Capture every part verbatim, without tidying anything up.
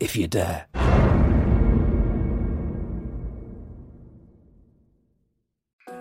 If you dare.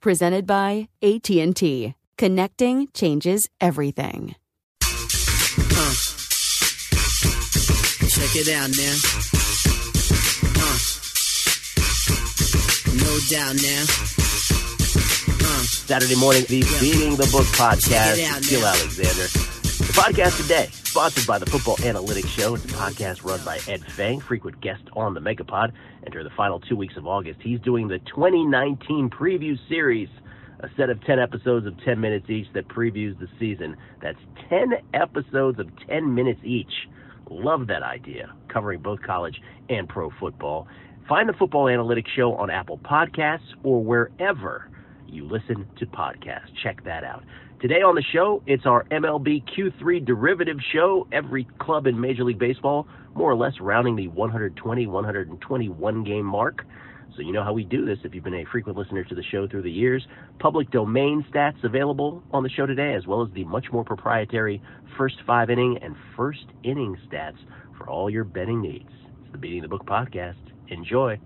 Presented by A T and T. Connecting changes everything. Uh, check it out now. Uh, no doubt now. Uh, Saturday morning, the yeah. Beating the Book podcast. Gil Alexander. The podcast today, sponsored by the Football Analytics Show. It's a podcast run by Ed Feng, frequent guest on the Megapod. And during the final two weeks of August, he's doing the twenty nineteen preview series, a set of ten episodes of ten minutes each that previews the season. That's ten episodes of ten minutes each. Love that idea, covering both college and pro football. Find the Football Analytics Show on Apple Podcasts or wherever you listen to podcasts. Check that out. Today on the show, it's our M L B Q three derivative show. Every club in Major League Baseball, more or less rounding the one twenty, one twenty-one game mark. So you know how we do this if you've been a frequent listener to the show through the years. Public domain stats available on the show today, as well as the much more proprietary first five inning and first inning stats for all your betting needs. It's the Beating the Book podcast. Enjoy.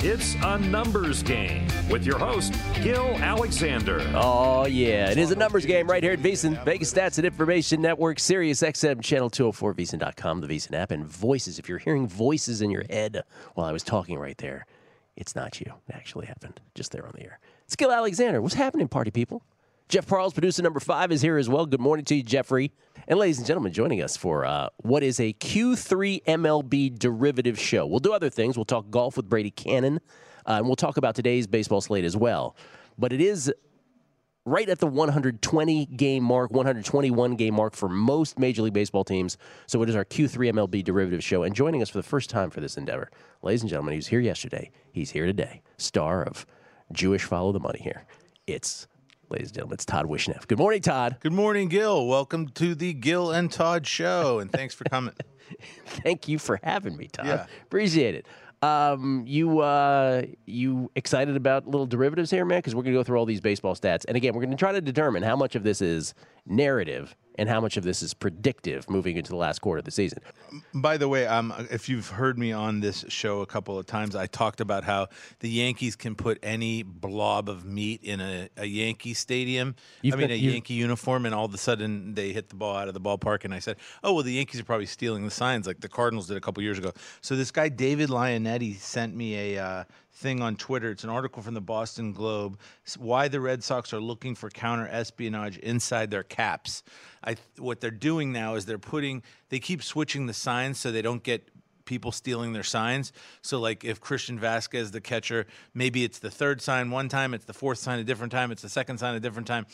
It's a numbers game with your host, Gil Alexander. Oh, yeah. It is a numbers game right here at VEASAN, Vegas Stats and Information Network, Sirius X M, Channel two oh four, VEASAN dot com, the VEASAN app, and voices. If you're hearing voices in your head while I was talking right there, it's not you. It actually happened just there on the air. It's Gil Alexander. What's happening, party people? Jeff Parles, producer number five, is here as well. Good morning to you, Jeffrey. And ladies and gentlemen, joining us for uh, what is a Q three M L B derivative show. We'll do other things. We'll talk golf with Brady Cannon, uh, and we'll talk about today's baseball slate as well. But it is right at the one twenty game mark, one twenty-one game mark for most Major League Baseball teams. So it is our Q three M L B derivative show. And joining us for the first time for this endeavor, ladies and gentlemen, he was here yesterday. He's here today. Star of Jewish Follow the Money here. It's... Ladies and gentlemen, it's Todd Wishnev. Good morning, Todd. Good morning, Gil. Welcome to the Gil and Todd Show, and thanks for coming. Thank you for having me, Todd. Yeah. Appreciate it. Um, you uh, you excited about little derivatives here, man? Because we're going to go through all these baseball stats. And again, we're going to try to determine how much of this is narrative and how much of this is predictive moving into the last quarter of the season. By the way, um, if you've heard me on this show a couple of times, I talked about how the Yankees can put any blob of meat in a, a Yankee stadium, You've I mean, been, a Yankee uniform, and all of a sudden they hit the ball out of the ballpark. And I said, oh, well, the Yankees are probably stealing the signs like the Cardinals did a couple years ago. So this guy, David Lionetti, sent me a... Uh, thing on Twitter. It's an article from the Boston Globe, why the Red Sox are looking for counter espionage inside their caps. I what they're doing now is they're putting they keep switching the signs so they don't get people stealing their signs. So like if Christian Vasquez, the catcher, maybe it's the third sign one time, it's the fourth sign a different time, it's the second sign a different time.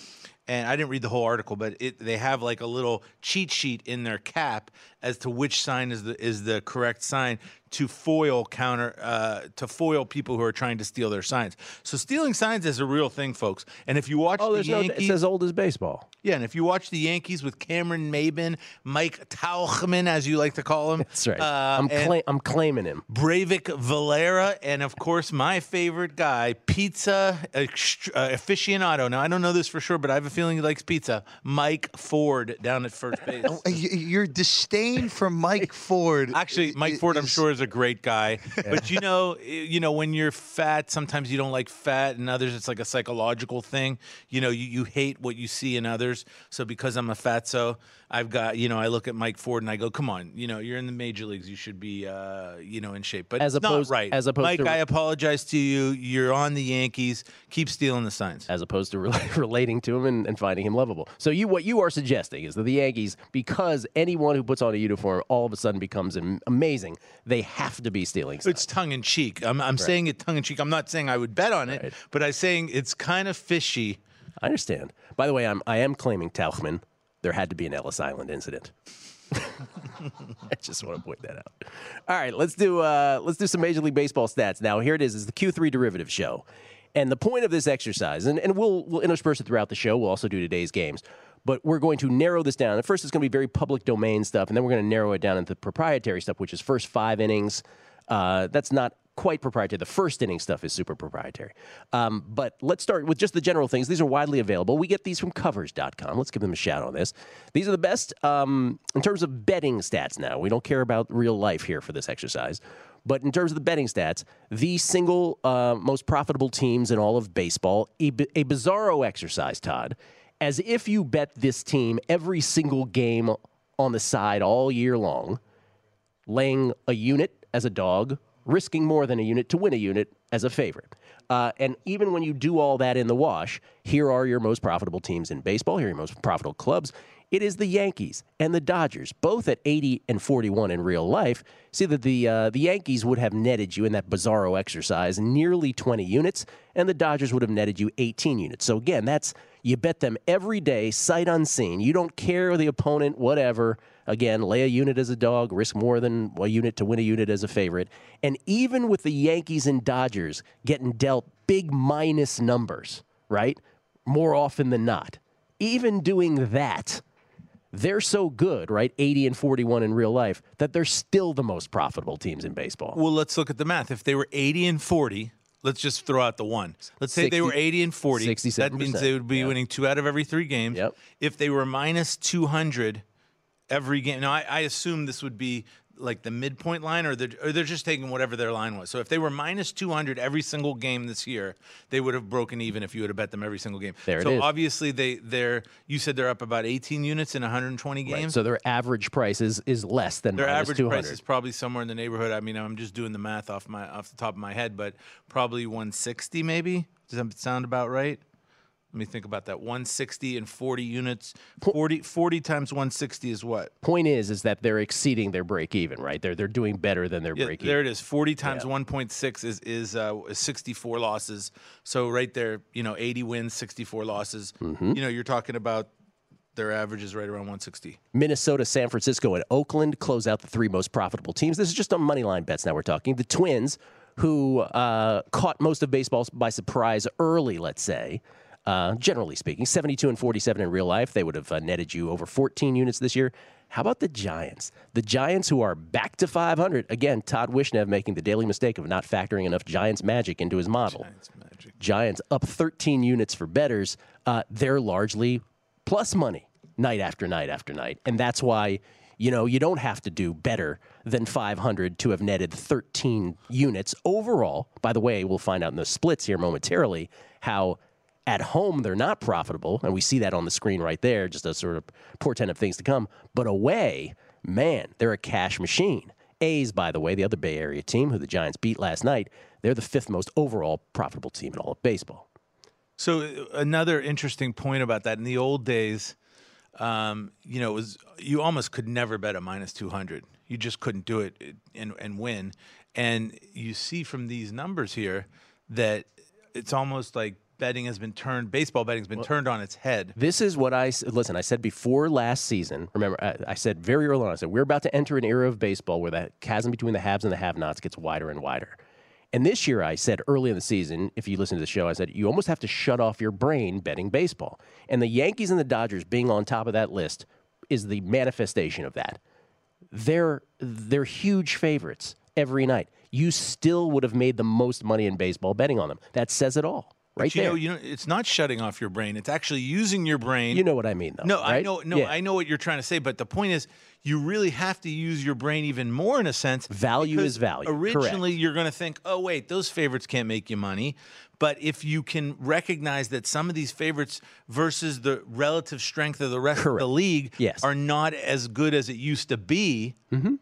and I didn't read the whole article, but it, they have like a little cheat sheet in their cap as to which sign is the is the correct sign to foil counter uh, to foil people who are trying to steal their signs. So stealing signs is a real thing, folks. And if you watch oh, the Yankees, no, it's as old as baseball. Yeah, and if you watch the Yankees with Cameron Maybin, Mike Tauchman, as you like to call him, that's right. Uh, I'm cla- I'm claiming him. Breivik Valera, and of course my favorite guy, pizza ext- uh, aficionado. Now I don't know this for sure, but I've feeling he likes pizza. Mike Ford down at first base. Your disdain for Mike Ford. Actually, Mike Ford, is, I'm sure, is a great guy. Yeah. But you know, you know, when you're fat, sometimes you don't like fat, and others it's like a psychological thing. You know, you, you hate what you see in others. So because I'm a fatso, I've got, you know, I look at Mike Ford and I go, come on, you know, you're in the major leagues, you should be, uh, you know, in shape. But as it's opposed, not right. As opposed Mike, to... I apologize to you. You're on the Yankees. Keep stealing the signs. As opposed to re- relating to him and and finding him lovable. So you, what you are suggesting is that the Yankees, because anyone who puts on a uniform all of a sudden becomes amazing, they have to be stealing signs. It's tongue-in-cheek. I'm, I'm right. saying it tongue-in-cheek. I'm not saying I would bet on it, right. but I'm saying it's kind of fishy. I understand. By the way, I'm, I am claiming Tauchman. There had to be an Ellis Island incident. I just want to point that out. All right, let's do, uh, let's do some Major League Baseball stats. Now, here it is. It's the Q three Derivative Show. And the point of this exercise, and, and we'll we'll intersperse it throughout the show. We'll also do today's games. But we're going to narrow this down. At first, it's going to be very public domain stuff, and then we're going to narrow it down into proprietary stuff, which is first five innings. Uh, that's not quite proprietary. The first inning stuff is super proprietary. Um, but let's start with just the general things. These are widely available. We get these from covers dot com. Let's give them a shout on this. These are the best um, in terms of betting stats now. We don't care about real life here for this exercise. But in terms of the betting stats, the single uh, most profitable teams in all of baseball, a, b- a bizarro exercise, Todd, as if you bet this team every single game on the side all year long, laying a unit as a dog, risking more than a unit to win a unit as a favorite. Uh, and even when you do all that in the wash, here are your most profitable teams in baseball. Here are your most profitable clubs. It is the Yankees and the Dodgers, both at eighty and forty-one in real life. See that the uh, the Yankees would have netted you in that bizarro exercise nearly twenty units, and the Dodgers would have netted you eighteen units. So again, that's you bet them every day, sight unseen. You don't care the opponent, whatever. Again, lay a unit as a dog, risk more than a unit to win a unit as a favorite. And even with the Yankees and Dodgers getting dealt big minus numbers, right, more often than not, even doing that, they're so good, right, eighty and forty-one in real life, that they're still the most profitable teams in baseball. Well, let's look at the math. If they were eighty and forty, let's just throw out the one. Let's say sixty, they were eighty and forty. sixty-seven percent. That means they would be yep. winning two out of every three games. Yep. If they were minus two hundred every game. Now, I, I assume this would be like the midpoint line, or they're, or they're just taking whatever their line was. So if they were minus two hundred every single game this year, they would have broken even if you would have bet them every single game. There so it is. Obviously, they, they're, you said they're up about eighteen units in one hundred twenty games. Right. So their average price is, is less than their minus two hundred. Their average price is probably somewhere in the neighborhood. I mean, I'm just doing the math off my off the top of my head, but probably one sixty maybe. Does that sound about right? Let me think about that. one sixty and forty units. forty, forty times one sixty is what? Point is, is that they're exceeding their break even, right? They're they're doing better than their yeah, break even. There it is. forty times yeah. one point six is is uh, sixty-four losses. So right there, you know, eighty wins, sixty-four losses. Mm-hmm. You know, you're talking about their average is right around one sixty. Minnesota, San Francisco, and Oakland close out the three most profitable teams. This is just on money line bets now we're talking. The Twins, who uh, caught most of baseball by surprise early, let's say. Uh, generally speaking, seventy-two and forty-seven in real life. They would have uh, netted you over fourteen units this year. How about the Giants? The Giants, who are back to five hundred. Again, Todd Wishnev making the daily mistake of not factoring enough Giants magic into his model. Giants magic. Giants up thirteen units for bettors. Uh, they're largely plus money night after night after night. And that's why, you know, you don't have to do better than five hundred to have netted thirteen units overall. By the way, we'll find out in the splits here momentarily how at home, they're not profitable, and we see that on the screen right there, just a sort of portent of things to come. But away, man, they're a cash machine. A's, by the way, the other Bay Area team who the Giants beat last night, they're the fifth most overall profitable team in all of baseball. So another interesting point about that, in the old days, um, you know, it was you almost could never bet a minus two hundred. You just couldn't do it and, and win. And you see from these numbers here that it's almost like betting has been turned, baseball betting has been well, turned on its head. This is what I, listen, I said before last season, remember, I, I said very early on, I said, we're about to enter an era of baseball where the chasm between the haves and the have-nots gets wider and wider. And this year, I said early in the season, if you listen to the show, I said, you almost have to shut off your brain betting baseball. And the Yankees and the Dodgers being on top of that list is the manifestation of that. They're, they're huge favorites every night. You still would have made the most money in baseball betting on them. That says it all. Right but you there. Know, you know, it's not shutting off your brain. It's actually using your brain. You know what I mean, though. No, right? I know. No, yeah. I know what you're trying to say. But the point is, you really have to use your brain even more in a sense. Value is value. Originally, Correct. You're going to think, oh, wait, those favorites can't make you money. But if you can recognize that some of these favorites versus the relative strength of the rest Correct. Of the league yes. are not as good as it used to be. Mm-hmm.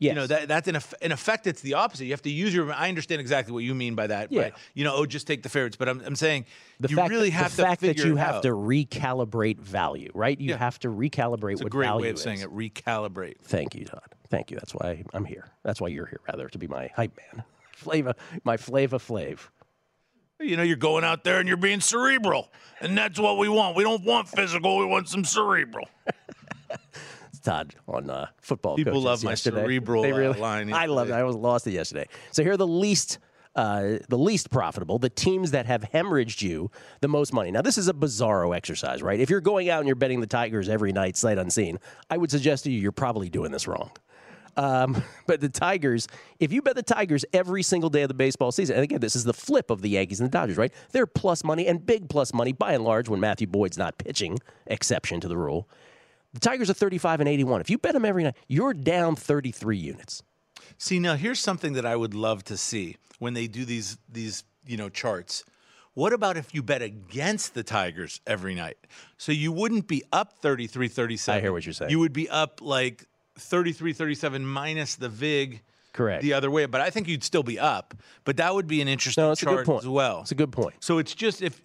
Yes. You know, that, that's in, eff- in effect, it's the opposite. You have to use your, I understand exactly what you mean by that. Yeah. Right? You know, oh, just take the favorites. But I'm, I'm saying the you fact really that, have the to fact that you have out. To recalibrate value, right? You yeah. have to recalibrate it's what value is. It's a great way of is. Saying it, recalibrate. Thank you, Todd. Thank you. That's why I'm here. That's why you're here, rather, to be my hype man. Flava, my Flava Flav. You know, you're going out there and you're being cerebral. And that's what we want. We don't want physical. We want some cerebral. Todd on uh, football people coaches love my yesterday. Cerebral they really, line. Yesterday. I love it. I was lost it yesterday. So here are the least, uh, the least profitable, the teams that have hemorrhaged you the most money. Now this is a bizarro exercise, right? If you're going out and you're betting the Tigers every night, sight unseen, I would suggest to you you're probably doing this wrong. Um, but the Tigers, if you bet the Tigers every single day of the baseball season, and again, this is the flip of the Yankees and the Dodgers, right? They're plus money and big plus money by and large when Matthew Boyd's not pitching, exception to the rule. The Tigers are thirty-five and eighty-one. If you bet them every night, you're down thirty-three units. See, now here's something that I would love to see when they do these these, you know, charts. What about if you bet against the Tigers every night? So you wouldn't be up thirty-three thirty-seven. I hear what you're saying. You would be up like thirty-three thirty-seven minus the vig. Correct. The other way, but I think you'd still be up. But that would be an interesting no, chart as well. It's a good point. So it's just if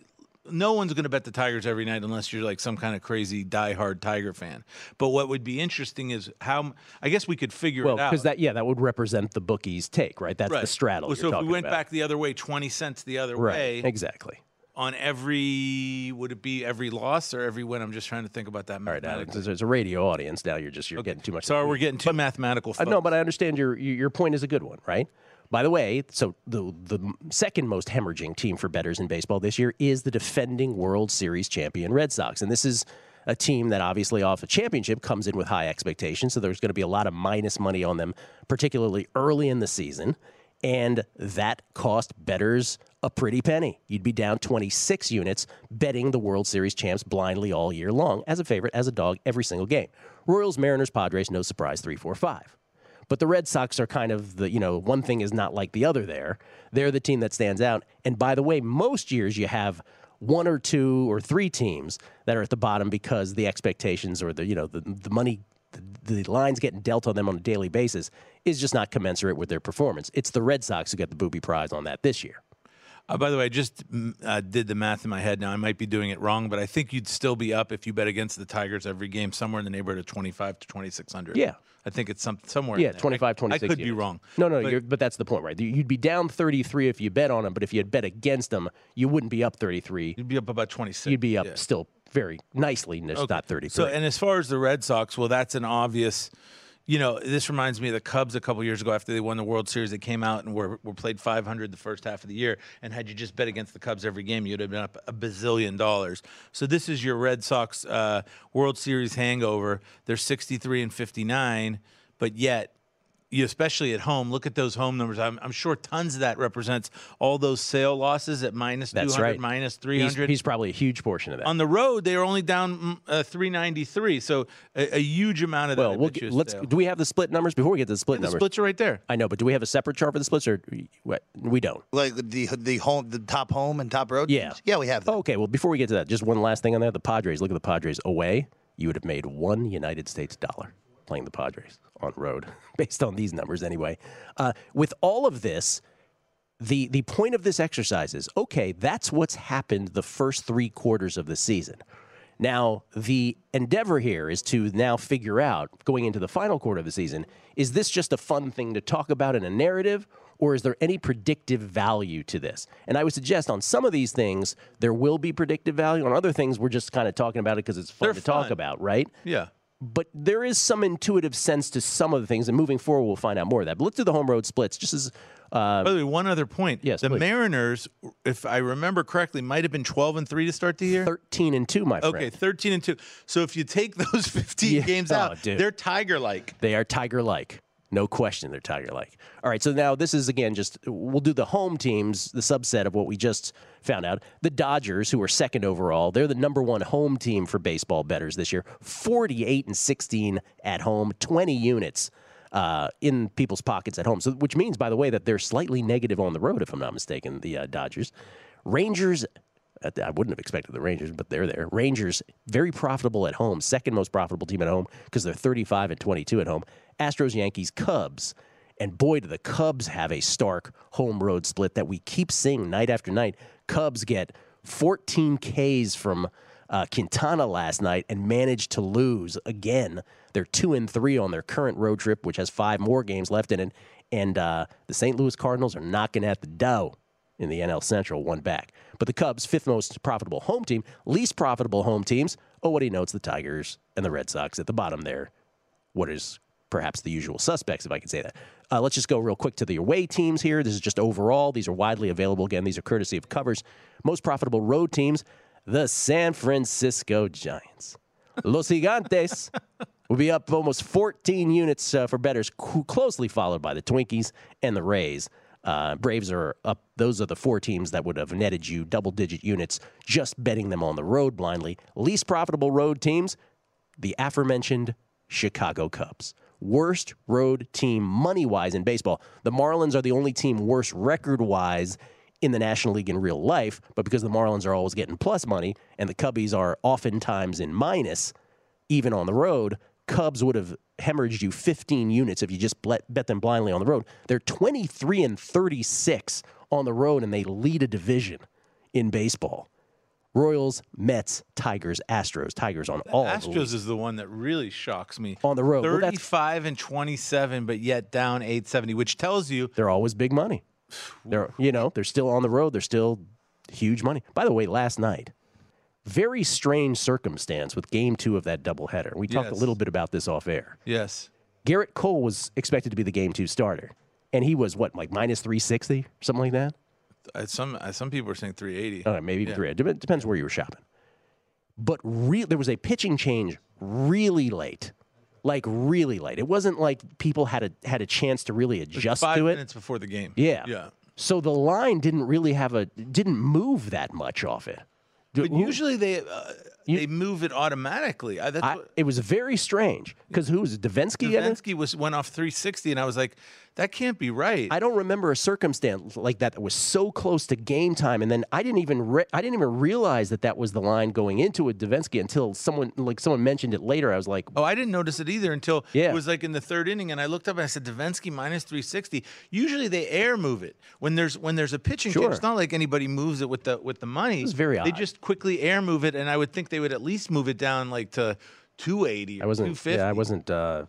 no one's going to bet the Tigers every night unless you're like some kind of crazy diehard Tiger fan. But what would be interesting is how I guess we could figure well, it out. Well, because that, yeah, that would represent the bookies' take, right? That's right. The straddle. Well, so if we went about. Back the other way, twenty cents the other right. way. Exactly. On every, would it be every loss or every win? I'm just trying to think about that. All right, Alex, there's a radio audience now. You're just you're okay. getting too much. Sorry, we're getting too but, mathematical. Uh, no, but I understand your your point is a good one, right? By the way, so the the second most hemorrhaging team for bettors in baseball this year is the defending World Series champion Red Sox. And this is a team that obviously off a championship comes in with high expectations. So there's going to be a lot of minus money on them, particularly early in the season. And that cost bettors a pretty penny. You'd be down twenty-six units betting the World Series champs blindly all year long as a favorite, as a dog, every single game. Royals, Mariners, Padres, no surprise, three, four, five. But the Red Sox are kind of the, you know, one thing is not like the other there. They're the team that stands out. And by the way, most years you have one or two or three teams that are at the bottom because the expectations or the, you know, the, the money, the, the lines getting dealt on them on a daily basis is just not commensurate with their performance. It's the Red Sox who got the booby prize on that this year. Uh, by the way, I just uh, did the math in my head. Now, I might be doing it wrong, but I think you'd still be up if you bet against the Tigers every game, somewhere in the neighborhood of twenty-five to twenty-six hundred. Yeah. I think it's some, somewhere yeah, in there. twenty-five, twenty-six I, I could units. Be wrong. No, no, but, you're, but that's the point, right? You'd be down thirty-three if you bet on them, but if you had bet against them, you wouldn't be up thirty-three. You'd be up about twenty-six. You'd be up yeah. still very nicely, just okay. not thirty-three. So, and as far as the Red Sox, well, that's an obvious... You know, this reminds me of the Cubs a couple years ago after they won the World Series. They came out and were, were played five hundred the first half of the year. And had you just bet against the Cubs every game, you'd have been up a bazillion dollars. So this is your Red Sox uh, World Series hangover. They're sixty-three and fifty-nine, but yet, you especially at home, look at those home numbers. I'm, I'm sure tons of that represents all those sale losses at minus That's two hundred, right. minus three hundred. He's, he's probably a huge portion of that. On the road, they are only down uh, three ninety-three, so a, a huge amount of that. Well, we'll get, let's, do we have the split numbers? Before we get to the split yeah, the numbers. The splits are right there. I know, but do we have a separate chart for the splits, or what? We don't? Like the the home, the top home and top road? Yeah. Teams? Yeah, we have that. Oh, okay, well, before we get to that, just one last thing on that. The Padres, look at the Padres away. You would have made one United States dollar playing the Padres on road, based on these numbers anyway. Uh, with all of this, the the point of this exercise is, okay, that's what's happened the first three quarters of the season. Now, the endeavor here is to now figure out, going into the final quarter of the season, is this just a fun thing to talk about in a narrative, or is there any predictive value to this? And I would suggest on some of these things, there will be predictive value. On other things, we're just kind of talking about it because it's fun They're to fun. talk about, right? Yeah. But there is some intuitive sense to some of the things, and moving forward, we'll find out more of that. But let's do the home road splits. Just as uh, by the way, one other point. Yes, the please. Mariners, if I remember correctly, might have been twelve and three to start the year. Thirteen and two, my friend. Okay, thirteen and two. So if you take those fifteen yeah. games out, oh, dude. they're tiger-like. They are tiger-like. No question, they're tiger-like. All right, so now this is, again, just we'll do the home teams, the subset of what we just found out. The Dodgers, who are second overall, they're the number one home team for baseball bettors this year. forty-eight and sixteen at home, twenty units uh, in people's pockets at home, so which means, by the way, that they're slightly negative on the road, if I'm not mistaken, the uh, Dodgers. Rangers, I wouldn't have expected the Rangers, but they're there. Rangers, very profitable at home, second most profitable team at home because they're thirty-five and twenty-two at home. Astros, Yankees, Cubs. And boy, do the Cubs have a stark home road split that we keep seeing night after night. Cubs get fourteen Ks from uh, Quintana last night and managed to lose again. They're two and three on their current road trip, which has five more games left in it. And uh, the Saint Louis Cardinals are knocking at the door in the N L Central, one back. But the Cubs, fifth most profitable home team, least profitable home teams. Oh, what do you know? It's the Tigers and the Red Sox at the bottom there. What is perhaps the usual suspects, if I can say that. Uh, let's just go real quick to the away teams here. This is just overall. These are widely available. Again, these are courtesy of Covers. Most profitable road teams, the San Francisco Giants. Los Gigantes will be up almost fourteen units uh, for bettors, closely followed by the Twinkies and the Rays. Uh, Braves are up. Those are the four teams that would have netted you double-digit units just betting them on the road blindly. Least profitable road teams, the aforementioned Chicago Cubs. Worst road team money-wise in baseball. The Marlins are the only team worse record-wise in the National League in real life, but because the Marlins are always getting plus money and the Cubbies are oftentimes in minus, even on the road, Cubs would have hemorrhaged you fifteen units if you just bet them blindly on the road. They're twenty-three and thirty-six on the road, and they lead a division in baseball. Royals, Mets, Tigers, Astros. Tigers on all. Astros is the one that really shocks me. On the road. thirty-five and twenty-seven, but yet down eight seventy, which tells you they're always big money. They're, you know, they're still on the road. They're still huge money. By the way, last night, very strange circumstance with game two of that doubleheader. We talked yes. a little bit about this off air. Yes. Garrett Cole was expected to be the game two starter, and he was, what, like minus three sixty, something like that? Some some people are saying three eighty. All right, maybe yeah. three eighty. It depends where you were shopping. But re- there was a pitching change really late, like really late. It wasn't like people had a had a chance to really adjust to it. Five minutes before the game. Yeah. Yeah. So the line didn't really have a didn't move that much off it. But who, usually they uh, you, they move it automatically. I, that's I, what, it was very strange because who was it? Davinsky? Davinsky was went off three sixty, and I was like, that can't be right. I don't remember a circumstance like that that was so close to game time, and then I didn't even re- I didn't even realize that that was the line going into it, Davinsky, until someone like someone mentioned it later. I was like, oh, I didn't notice it either until yeah. it was like in the third inning, and I looked up and I said Davinsky minus three sixty. Usually they air move it when there's when there's a pitching sure. game. It's not like anybody moves it with the with the money. It was very odd. They just quickly air move it, and I would think they would at least move it down like to two eighty or I wasn't, two fifty. Yeah, I wasn't. Uh...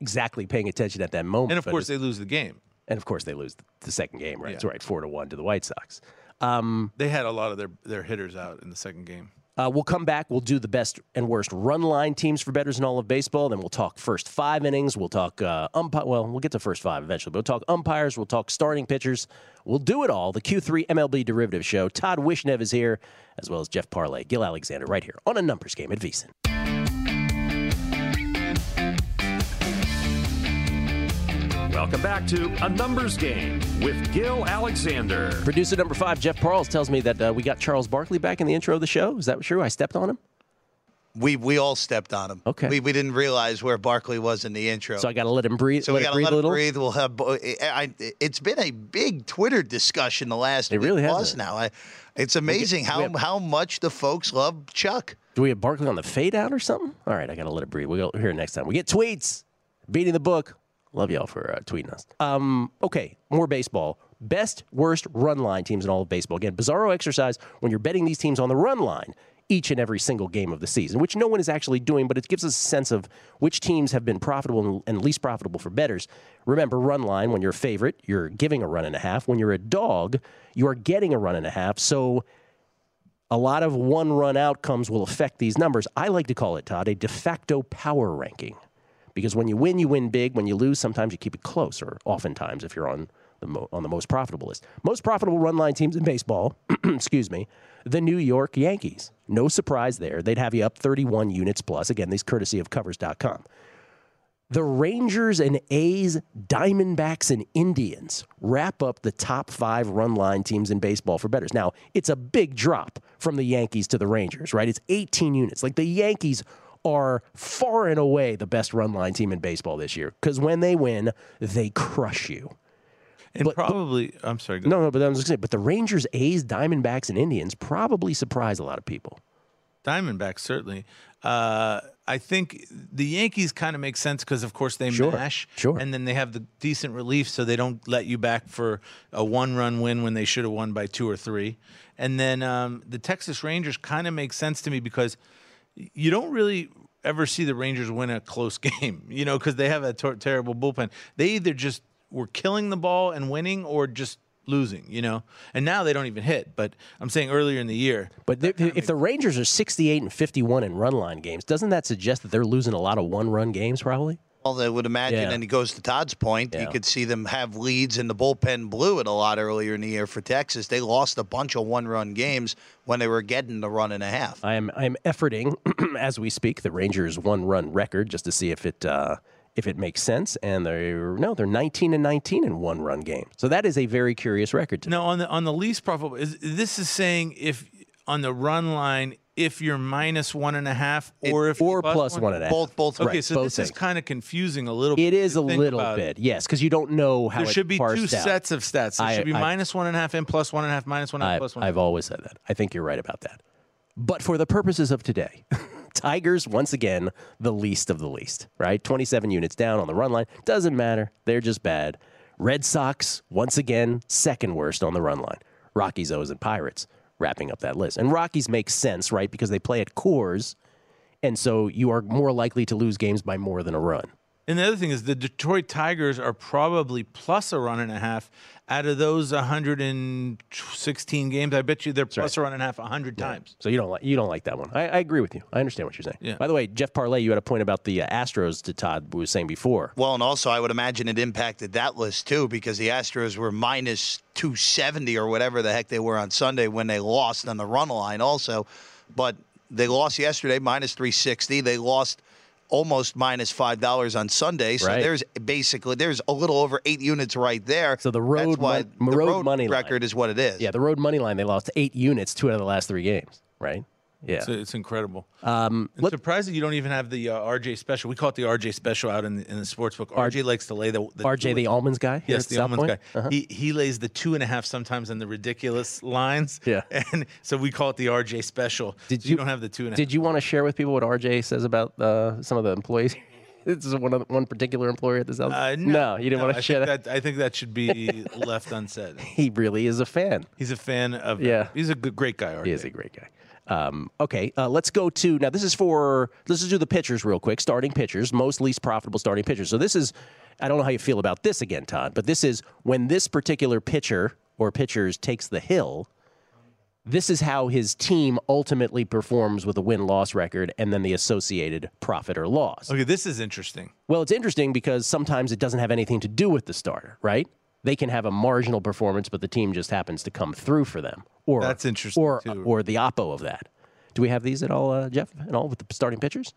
exactly paying attention at that moment. And, of course, they lose the game. And, of course, they lose the second game, right? Yeah. That's right, four to one to the White Sox. Um, they had a lot of their, their hitters out in the second game. Uh, we'll come back. We'll do the best and worst run line teams for bettors in all of baseball. Then we'll talk first five innings. We'll talk uh, umpire. Well, we'll get to first five eventually. But we'll talk umpires. We'll talk starting pitchers. We'll do it all. The Q three M L B Derivative Show. Todd Wishnev is here, as well as Jeff Parles, Gil Alexander, right here on A Numbers Game at VSiN. Welcome back to A Numbers Game with Gil Alexander. Producer number five, Jeff Parles, tells me that uh, we got Charles Barkley back in the intro of the show. Is that true? I stepped on him? We we all stepped on him. Okay. We we didn't realize where Barkley was in the intro. So I got to let him breathe. So let we got to let him little. breathe. We'll have. I, I, it's been a big Twitter discussion the last it really plus has now. I, it's amazing get, how have, how much the folks love Chuck. Do we have Barkley on the fade out or something? All right, I got to let it breathe. We'll hear it next time. We get tweets. Beating the Book. Love y'all for uh, tweeting us. Um, okay, more baseball. Best, worst run line teams in all of baseball. Again, bizarro exercise when you're betting these teams on the run line. each and every single game of the season, which no one is actually doing, but it gives us a sense of which teams have been profitable and least profitable for bettors. Remember, run line, when you're a favorite, you're giving a run and a half. When you're a dog, you are getting a run and a half. So a lot of one-run outcomes will affect these numbers. I like to call it, Todd, a de facto power ranking, because when you win, you win big. When you lose, sometimes you keep it close, or oftentimes if you're on the mo- on the most profitable list. Most profitable run-line teams in baseball, excuse me, the New York Yankees. No surprise there. They'd have you up thirty-one units plus. Again, these courtesy of covers dot com. The Rangers and A's, Diamondbacks and Indians wrap up the top five run-line teams in baseball for bettors. Now, it's a big drop from the Yankees to the Rangers, right? It's eighteen units. Like, the Yankees are far and away the best run-line team in baseball this year, because when they win, they crush you. And but, probably, but, I'm sorry. No, no, but I was going to say, but the Rangers, A's, Diamondbacks, and Indians probably surprise a lot of people. Diamondbacks, certainly. Uh, I think the Yankees kind of make sense because, of course, they sure, mash. Sure. And then they have the decent relief, so they don't let you back for a one-run win when they should have won by two or three. And then um, the Texas Rangers kind of make sense to me because you don't really ever see the Rangers win a close game, you know, because they have a ter- terrible bullpen. They either just were killing the ball and winning, or just losing, you know? And now they don't even hit, but I'm saying earlier in the year. But if makes... the Rangers are sixty-eight and fifty-one in run-line games, doesn't that suggest that they're losing a lot of one-run games probably? Well, I would imagine, yeah. And it goes to Todd's point, yeah. You could see them have leads, and the bullpen blew it a lot earlier in the year for Texas. They lost a bunch of one-run games when they were getting the run and a half. I am I am efforting, as we speak, the Rangers' one-run record just to see if it... Uh, if it makes sense, and they're no, they're nineteen and nineteen in one-run game. So that is a very curious record. Today. Now, on the on the least profitable, is, this is saying if on the run line, if you're minus one and a half, or it, if or plus, plus one, one and a half, both both okay. Right, so both this things. Is kind of confusing a little. It bit. It is a little bit, it. Yes, because you don't know how. There it should be two sets out. Of stats. There I, should be I, minus one and a half and plus one and a half, minus one and a half, plus one. I've always said that. I think you're right about that. But for the purposes of today. Tigers, once again, the least of the least, right? twenty-seven units down on the run line. Doesn't matter. They're just bad. Red Sox, once again, second worst on the run line. Rockies, O's, and Pirates wrapping up that list. And Rockies makes sense, right? Because they play at Coors, and so you are more likely to lose games by more than a run. And the other thing is the Detroit Tigers are probably plus a run and a half out of those one hundred sixteen games. I bet you they're That's plus right. a run and a half one hundred yeah. times. So you don't like you don't like that one. I, I agree with you. I understand what you're saying. Yeah. By the way, Jeff Parles, you had a point about the uh, Astros to Todd was saying before. Well, and also I would imagine it impacted that list too, because the Astros were minus two seventy or whatever the heck they were on Sunday when they lost on the run line also. But they lost yesterday minus three sixty. They lost almost minus five dollars on Sunday. So right. there's basically, there's a little over eight units right there. So the road, That's why mon- the road, road money record line. Is what it is. Yeah, the road money line, they lost eight units two out of the last three games, right? Yeah. It's, it's incredible. Um, it's let, surprising you don't even have the uh, R J special. We call it the R J special out in the, in the sports book. R J likes to lay the... the R J, the almonds guy? Yes, the almonds guy. Uh-huh. He he lays the two and a half sometimes on the ridiculous lines. Yeah. And so we call it the R J special. Did so you, you don't have the two and a half. Did you want to share with people what R J says about uh, some of the employees? This is one, one particular employer at this house? Uh, no, no, you didn't no, want to I share that? that? I think that should be left unsaid. He really is a fan. He's a fan of... Yeah. Uh, he's a good, great guy, R J. He is a great guy. Um, okay, uh, let's go to, now this is for, let's just do the pitchers real quick, starting pitchers, most least profitable starting pitchers. So this is, I don't know how you feel about this again, Todd, but this is when this particular pitcher or pitchers takes the hill, this is how his team ultimately performs with a win-loss record and then the associated profit or loss. Okay, this is interesting. Well, it's interesting because sometimes it doesn't have anything to do with the starter, right? They can have a marginal performance, but the team just happens to come through for them. Or, That's interesting, or, too. Or the oppo of that. Do we have these at all, uh, Jeff, at all with the starting pitchers?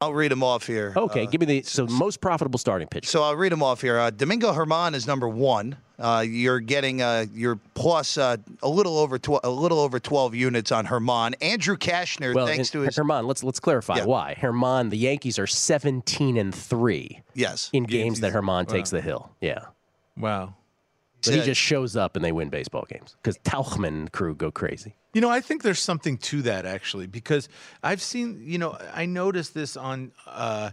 I'll read them off here. Okay, uh, give me the so most profitable starting pitcher. So I'll read them off here. Uh, Domingo Germán is number one. Uh, you're getting uh, your plus uh, a little over tw- a little over twelve units on Germán. Andrew Kashner, well, thanks to his Germán. Let's let's clarify yeah. why Germán. The Yankees are seventeen and three. Yes, in games Yankees. That Germán wow. takes the hill. Yeah. Wow. But he just shows up and they win baseball games because Tauchman crew go crazy. You know, I think there's something to that, actually, because I've seen, you know, I noticed this on uh,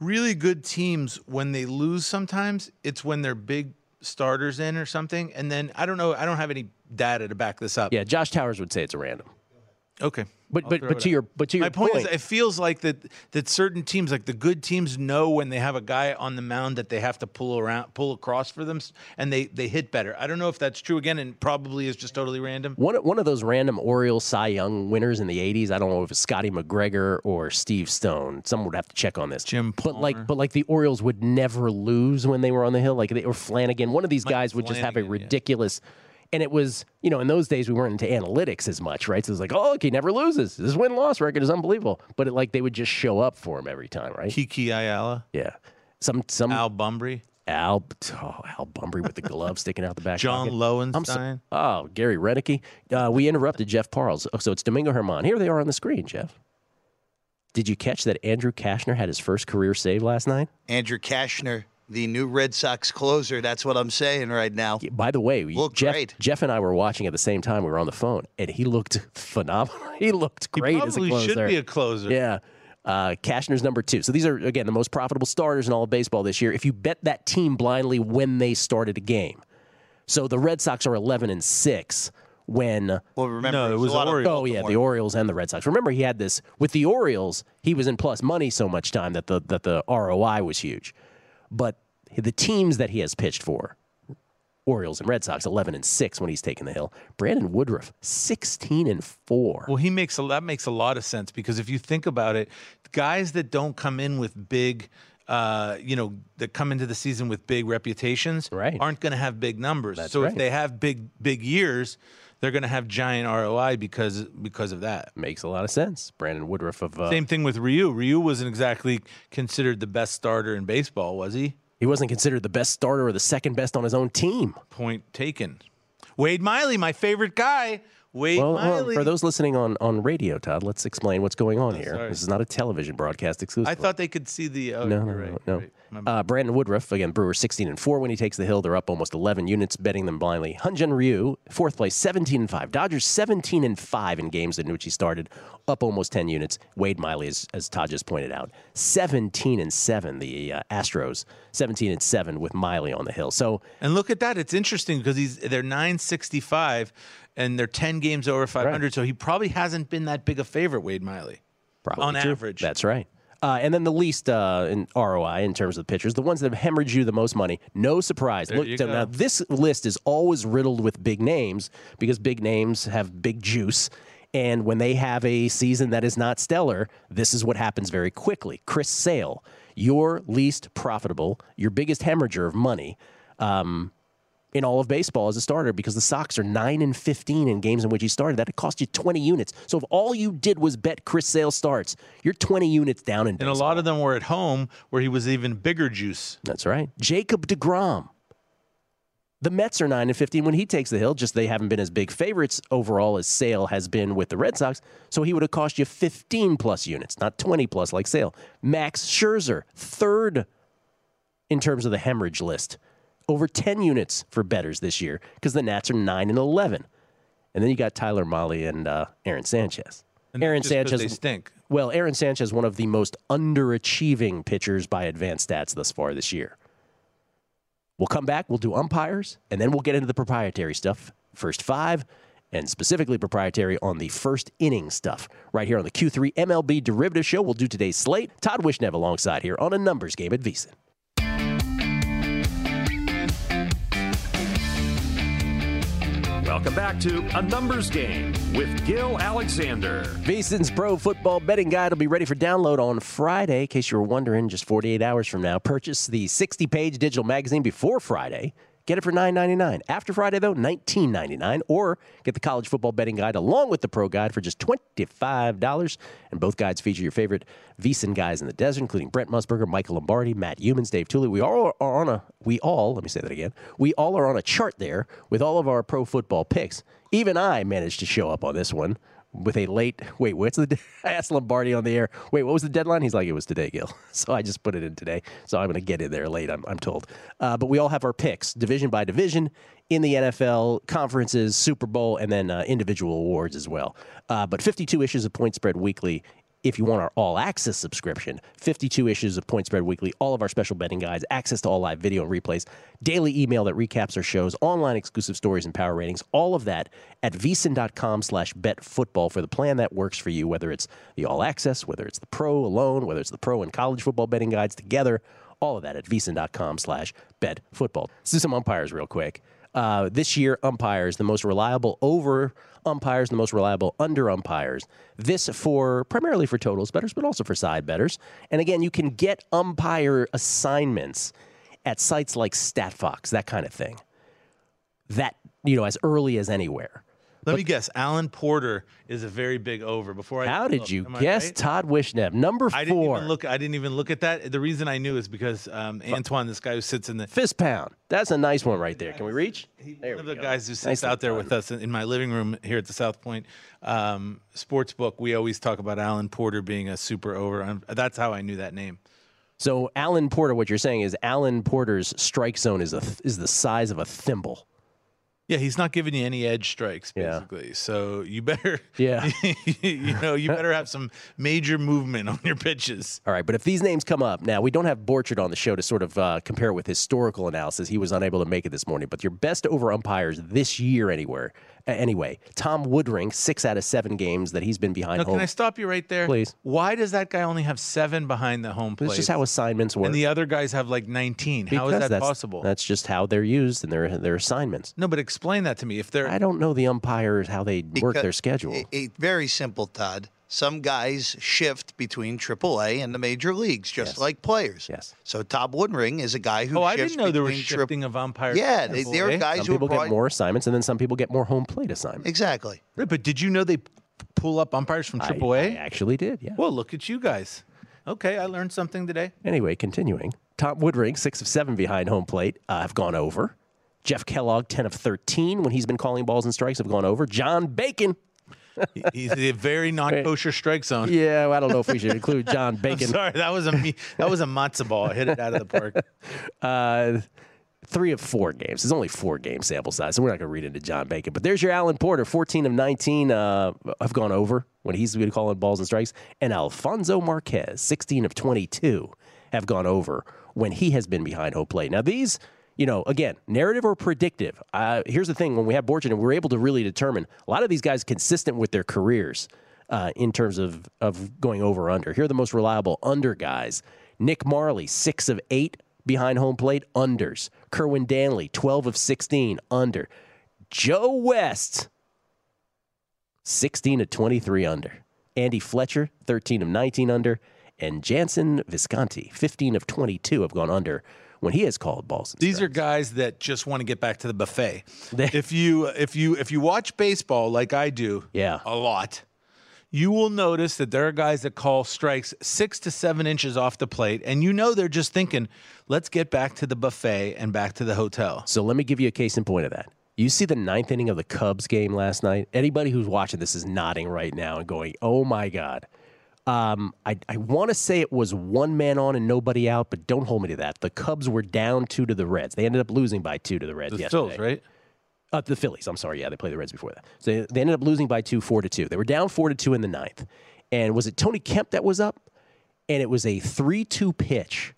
really good teams when they lose sometimes. It's when they're big starters in or something. And then I don't know. I don't have any data to back this up. Yeah. Josh Towers would say it's a random. Okay. But I'll but but to out. your but to your my point, point is, it feels like that that certain teams, like the good teams, know when they have a guy on the mound that they have to pull around, pull across for them, and they they hit better. I don't know if that's true again, and probably is just totally random. One one of those random Orioles Cy Young winners in the eighties. I don't know if it's Scotty McGregor or Steve Stone. Someone would have to check on this. Jim Palmer. But like but like the Orioles would never lose when they were on the hill. Like they or Flanagan. One of these Mike guys would Flanagan, just have a ridiculous. Yeah. And it was, you know, in those days we weren't into analytics as much, right? So it was like, oh, look, he never loses. His win-loss record is unbelievable. But it, like, they would just show up for him every time, right? Kiki Ayala. Yeah. Some some Al Bunbury. Al oh, Al Bunbury with the glove sticking out the back. John pocket. Lowenstein. So, oh, Gary Renicki. Uh, we interrupted Jeff Parles. Oh, so it's Domingo Germán. Here they are on the screen, Jeff. Did you catch that Andrew Kashner had his first career save last night? Andrew Kashner. The new Red Sox closer. That's what I'm saying right now. By the way, Jeff, great. Jeff and I were watching at the same time. We were on the phone, and he looked phenomenal. He looked great he as a closer. He should be a closer. Yeah. Uh, Cashner's number two. So these are, again, the most profitable starters in all of baseball this year. If you bet that team blindly when they started a game. So the Red Sox are eleven and six when... Well, remember, no, it was, it was a lot Orioles. Of, oh, yeah, the Orioles and the Red Sox. Remember, he had this... With the Orioles, he was in plus money so much time that the that the R O I was huge. But the teams that he has pitched for, Orioles and Red Sox, eleven and six when he's taken the hill. Brandon Woodruff, sixteen and four. Well, he makes a, that makes a lot of sense because if you think about it, guys that don't come in with big, uh, you know, that come into the season with big reputations right. aren't going to have big numbers. That's so right. if they have big, big years, they're going to have giant R O I because because of that. Makes a lot of sense. Brandon Woodruff of... Uh, Same thing with Ryu. Ryu wasn't exactly considered the best starter in baseball, was he? He wasn't considered the best starter or the second best on his own team. Point taken. Wade Miley, my favorite guy. Wade well, Miley. Well, for those listening on, on radio, Todd, let's explain what's going on oh, here. Sorry. This is not a television broadcast exclusively. I thought they could see the... Oh, no, no, right, no. Right. Uh, Brandon Woodruff, again, Brewer sixteen and four when he takes the hill. They're up almost eleven units, betting them blindly. Hyun-Jin Ryu, fourth place, seventeen and five. Dodgers seventeen and five in games in which he started, up almost ten units. Wade Miley, as, as Todd just pointed out, seventeen and seven, the uh, Astros, seventeen and seven with Miley on the hill. So, and look at that. It's interesting because he's they're nine sixty-five and they're ten games over five hundred. Right. So he probably hasn't been that big a favorite, Wade Miley, probably on true. average. That's right. Uh, and then the least uh, in R O I in terms of the pitchers, the ones that have hemorrhaged you the most money. No surprise. Look, so now, this list is always riddled with big names because big names have big juice. And when they have a season that is not stellar, this is what happens very quickly. Chris Sale, your least profitable, your biggest hemorrhager of money um, in all of baseball as a starter because the Sox are nine and fifteen in games in which he started. That cost you twenty units. So if all you did was bet Chris Sale starts, you're twenty units down in baseball. And a lot of them were at home where he was even bigger juice. That's right. Jacob deGrom. The Mets are nine and fifteen when he takes the hill. Just they haven't been as big favorites overall as Sale has been with the Red Sox. So he would have cost you fifteen plus units, not twenty plus like Sale. Max Scherzer, third in terms of the hemorrhage list. Over ten units for bettors this year because the Nats are nine and eleven. And then you got Tyler Mahle and uh, Aaron Sanchez. And Aaron Sanchez, they stink. Well, Aaron Sanchez, one of the most underachieving pitchers by advanced stats thus far this year. We'll come back, we'll do umpires, and then we'll get into the proprietary stuff. First five, and specifically proprietary on the first inning stuff. Right here on the Q three M L B Derivative Show, we'll do today's slate. Todd Wishnev alongside here on A Numbers Game at VEASAN. Welcome back to A Numbers Game with Gil Alexander. VEASAN's Pro Football Betting Guide will be ready for download on Friday. In case you were wondering, just forty-eight hours from now, purchase the sixty-page digital magazine before Friday. Get it for nine ninety-nine. After Friday, though, nineteen ninety-nine. Or get the College Football Betting Guide along with the Pro Guide for just twenty-five dollars. And both guides feature your favorite VEASAN guys in the desert, including Brent Musburger, Michael Lombardi, Matt Humans, Dave Tooley. We all are on a we all let me say that again. We all are on a chart there with all of our pro football picks. Even I managed to show up on this one with a late wait. What's the? De- I asked Lombardi on the air. Wait, what was the deadline? He's like, it was today, Gil. So I just put it in today. So I'm going to get in there late. I'm I'm told. Uh, but we all have our picks, division by division, in the N F L conferences, Super Bowl, and then uh, individual awards as well. Uh, but fifty-two issues of Point Spread Weekly If you want our all-access subscription, fifty-two issues of Point Spread Weekly, all of our special betting guides, access to all live video and replays, daily email that recaps our shows, online exclusive stories and power ratings, all of that at VEASAN.com slash betfootball for the plan that works for you, whether it's the all-access, whether it's the pro alone, whether it's the pro and college football betting guides together, all of that at VEASAN.com slash betfootball. Let's do some umpires real quick. Uh, this year, umpires, the most reliable over umpires, the most reliable under umpires. This for primarily for totals bettors, but also for side bettors. And again, you can get umpire assignments at sites like StatFox, that kind of thing. That, you know, as early as anywhere. Let but, me guess. Alan Porter is a very big over. Before I how did look, you guess? Right? Todd Wishnev, number I four. Didn't even look, I didn't even look at that. The reason I knew is because um, Antoine, this guy who sits in the fist pound. That's a nice one right there. Can we reach? He, there one we of the go. guys who sits nice out there with us in my living room here at the South Point um, sports book. We always talk about Alan Porter being a super over. I'm, that's how I knew that name. So Alan Porter, what you're saying is Alan Porter's strike zone is a is the size of a thimble. Yeah, he's not giving you any edge strikes, basically. Yeah. So you better, yeah, you know, you better have some major movement on your pitches. All right, but if these names come up now, we don't have Borchard on the show to sort of uh, compare with historical analysis. He was unable to make it this morning. But your best over umpires this year, anywhere, uh, anyway, Tom Woodring, six out of seven games that he's been behind. Now, home. Can I stop you right there, please? Why does that guy only have seven behind the home plate? That's just how assignments work. And the other guys have like nineteen. Because how is that that's, possible? That's just how they're used and their their assignments. No, but. Explain that to me. If they're, I don't know the umpires how they work their schedule. It, it, very simple, Todd. Some guys shift between triple A and the major leagues, just yes. like players. Yes. So Todd Woodring is a guy who. Oh, shifts I didn't know there was shifting of umpires. Yeah, they, there are guys some who people brought... get more assignments, and then some people get more home plate assignments. Exactly. Right, but did you know they pull up umpires from triple A? I, I actually did. Yeah. Well, look at you guys. Okay, I learned something today. Anyway, continuing. Todd Woodring, six of seven behind home plate. Uh, I've gone over. Jeff Kellogg, ten of thirteen, when he's been calling balls and strikes, have gone over. John Bacon. He's a very non-kosher strike zone. Yeah, well, I don't know if we should include John Bacon. I'm sorry, that was a that was a matzo ball. I hit it out of the park. Uh, three of four games. There's only four game sample size, so we're not going to read into John Bacon. But there's your Alan Porter, fourteen of nineteen. Uh, have gone over when he's been calling balls and strikes. And Alfonso Marquez, sixteen of twenty-two, have gone over when he has been behind home plate. Now these. You know, again, narrative or predictive. Uh, here's the thing. When we have Borchard, we're able to really determine a lot of these guys consistent with their careers uh, in terms of, of going over or under. Here are the most reliable under guys. Nick Marley, six of eight behind home plate, unders. Kerwin Danley, twelve of sixteen, under. Joe West, sixteen of twenty-three, under. Andy Fletcher, thirteen of nineteen, under. And Jansen Visconti, fifteen of twenty-two, have gone under when he has called balls. These strikes. Are guys that just want to get back to the buffet. if you if you if you watch baseball like I do, yeah. a lot, you will notice that there are guys that call strikes six to seven inches off the plate, and you know they're just thinking, let's get back to the buffet and back to the hotel. So let me give you a case in point of that. You see the ninth inning of the Cubs game last night? Anybody who's watching this is nodding right now and going, oh my God. Um, I, I want to say it was one man on and nobody out, but don't hold me to that. The Cubs were down two to the Reds. They ended up losing by two to the Reds the yesterday. The Phillies, right? Uh, the Phillies, I'm sorry. Yeah, they played the Reds before that. So they, they ended up losing by two, four to two. They were down four to two in the ninth. And was it Tony Kemp that was up? And it was a three two pitch,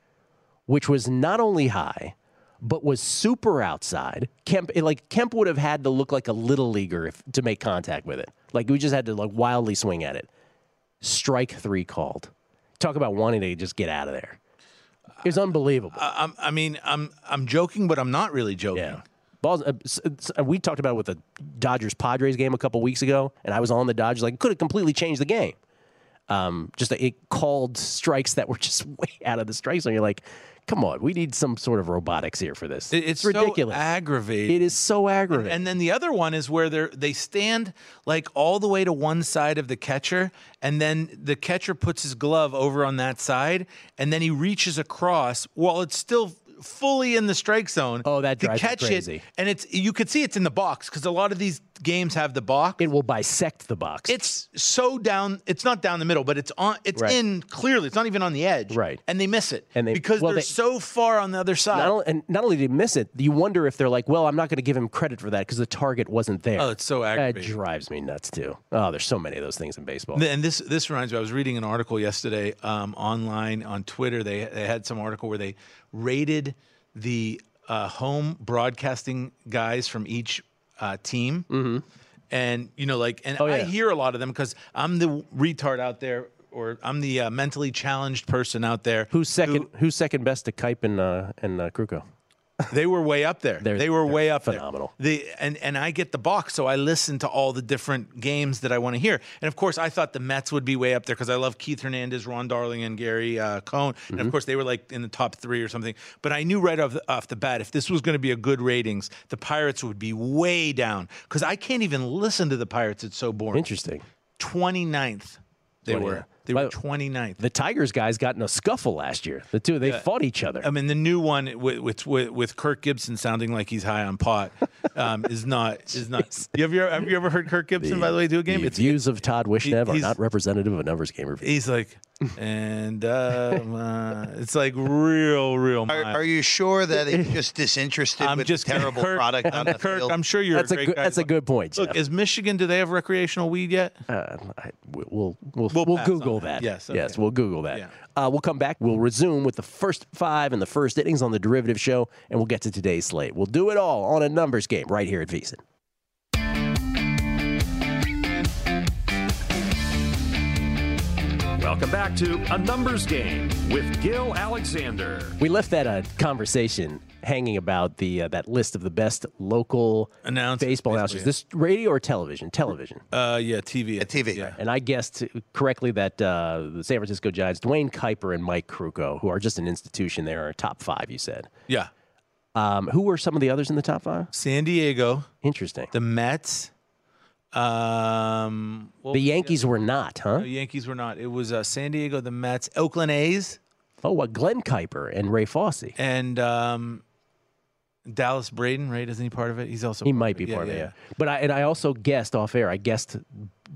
which was not only high, but was super outside. Kemp, it, like Kemp would have had to look like a little leaguer if, to make contact with it. Like we just had to like wildly swing at it. Strike three called. Talk about wanting to just get out of there. It was unbelievable. I, I, I mean, I'm I'm joking, but I'm not really joking. Yeah. Balls. Uh, we talked about it with the Dodgers Padres game a couple weeks ago, and I was on the Dodgers. Like, could have completely changed the game. Um, just it called strikes that were just way out of the strike zone. You're like, come on, we need some sort of robotics here for this. It, it's, it's ridiculous. So aggravating. It is so aggravating. And, and then the other one is where they they stand like all the way to one side of the catcher, and then the catcher puts his glove over on that side, and then he reaches across while it's still fully in the strike zone. Oh, that drives me crazy. It, and it's you could see it's in the box because a lot of these games have the box. It will bisect the box. It's so down. It's not down the middle, but it's on. It's right. in clearly. It's not even on the edge. Right. And they miss it and they, because well, they're they, so far on the other side. Not only, and not only do they miss it, you wonder if they're like, well, I'm not going to give him credit for that because the target wasn't there. Oh, it's so aggravating. That drives me nuts too. Oh, there's so many of those things in baseball. And this this reminds me. I was reading an article yesterday um, online on Twitter. They they had some article where they rated the uh, home broadcasting guys from each uh, team. Mm-hmm. And, you know, like, and oh, yeah. I hear a lot of them because I'm the retard out there, or I'm the uh, mentally challenged person out there. Who's second, who, who's second best to Kipe and, uh, and uh, Kruko? They were way up there. They were way up phenomenal. there. Phenomenal. And, and I get the box, so I listen to all the different games that I want to hear. And, of course, I thought the Mets would be way up there because I love Keith Hernandez, Ron Darling, and Gary uh, Cohn. Mm-hmm. And, of course, they were, like, in the top three or something. But I knew right off the, off the bat if this was going to be a good ratings, the Pirates would be way down because I can't even listen to the Pirates. It's so boring. Interesting. twenty-ninth they twenty-ninth. were. They were twenty-ninth. The Tigers guys got in a scuffle last year. The two, they yeah. fought each other. I mean, the new one with with, with Kirk Gibson sounding like he's high on pot um, is not is not. You have, you, have you ever heard Kirk Gibson the, by the way do a game? The it's, views of Todd Wishnev he, are not representative of a numbers game review. He's like, and um, uh, it's like real, real. Are, are you sure that it's just disinterested I'm with just, terrible Kirk, product on the Kirk, field? I'm sure you're. That's a, a great good, guy. That's a good point. Look, Jeff. Is Michigan? Do they have recreational weed yet? Uh, I, we'll we'll we'll, we'll Google. That. Yes, okay. yes, we'll Google that. Yeah. Uh, we'll come back. We'll resume with the first five and the first innings on the Derivative Show, and we'll get to today's slate. We'll do it all on a numbers game right here at VSiN. Welcome back to A Numbers Game with Gil Alexander. We left that uh, conversation hanging about the uh, that list of the best local Announce, baseball announcers. Yeah. This radio or television? Television. Uh, yeah, T V. Yeah, T V. Yeah. And I guessed correctly that uh, the San Francisco Giants, Dwayne Kuiper and Mike Kruko, who are just an institution there, are top five, you said. Yeah. Um, who were some of the others in the top five? San Diego. Interesting. The Mets. Um, well, the Yankees yeah. were not, huh? The Yankees were not. It was uh, San Diego, the Mets, Oakland A's. Oh, what? Glenn Kuiper and Ray Fossey. And... Um, Dallas Braden, right? Isn't he part of it? He's also he might be part of it. Yeah, yeah. But I and I also guessed off air. I guessed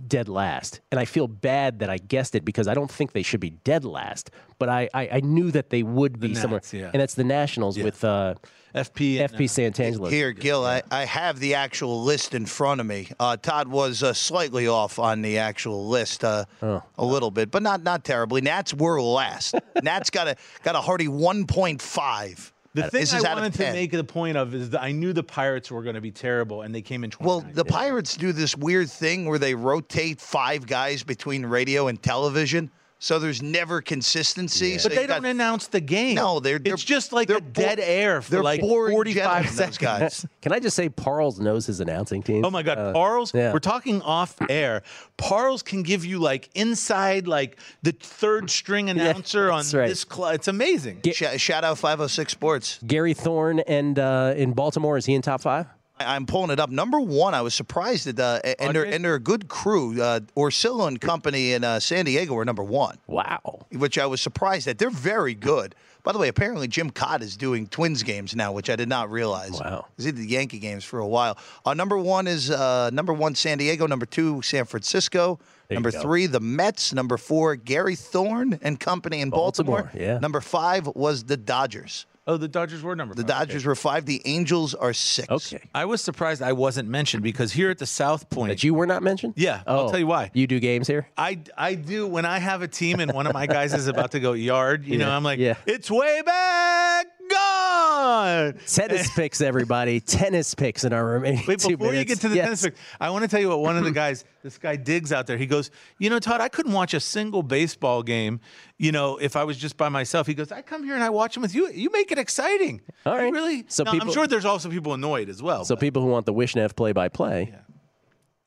dead last, and I feel bad that I guessed it because I don't think they should be dead last. But I I, I knew that they would be the somewhere, Nats, yeah. and that's the Nationals yeah. with uh, F P F P Santangelo. Here, Gil, I, I have the actual list in front of me. Uh, Todd was uh, slightly off on the actual list uh, oh. a little bit, but not not terribly. Nats were last. Nats got a got a hearty one point five. The thing I wanted to make the point of is that I knew the Pirates were going to be terrible, and they came in twenty-ninth. Well, the yeah. Pirates do this weird thing where they rotate five guys between radio and television, so there's never consistency. Yeah. So but they don't got, announce the game. No, they're, they're it's just like they're a dead air for like forty-five seconds. Guys. Can I just say Parles knows his announcing team? Oh my God, uh, Parles! Yeah. We're talking off air. Parles can give you like inside, like the third string announcer yeah, on right. this. Cl- it's amazing. Get, Sh- shout out five oh six Sports. Gary Thorne and uh, in Baltimore, is he in top five? I'm pulling it up. Number one, I was surprised that uh, and, they're, and they're a good crew. Uh, Orsillo and Company in uh, San Diego were number one. Wow. Which I was surprised at. They're very good. By the way, apparently Jim Codd is doing Twins games now, which I did not realize. Wow. He did the Yankee games for a while. Uh, number one is uh, number one San Diego. Number two, San Francisco. There number three, the Mets. Number four, Gary Thorne and Company in Baltimore. Baltimore yeah. Number five was the Dodgers. Oh, the Dodgers were number five. The Dodgers okay. were five. The Angels are six. Okay. I was surprised I wasn't mentioned because here at the South Point. That you were not mentioned? Yeah. Oh, I'll tell you why. You do games here? I, I do. When I have a team and one of my guys is about to go yard, you yeah. know, I'm like, yeah. it's way back gone. Tennis picks, everybody. Tennis picks in our remaining Wait, two before minutes. You get to the yes. tennis picks, I want to tell you what one of the guys, this guy Diggs out there, he goes, you know, Todd, I couldn't watch a single baseball game. You know, if I was just by myself, he goes, I come here and I watch them with you. You make it exciting. All right. Really? So now, people, I'm sure there's also people annoyed as well. So but. People who want the Wishnev play-by-play, yeah.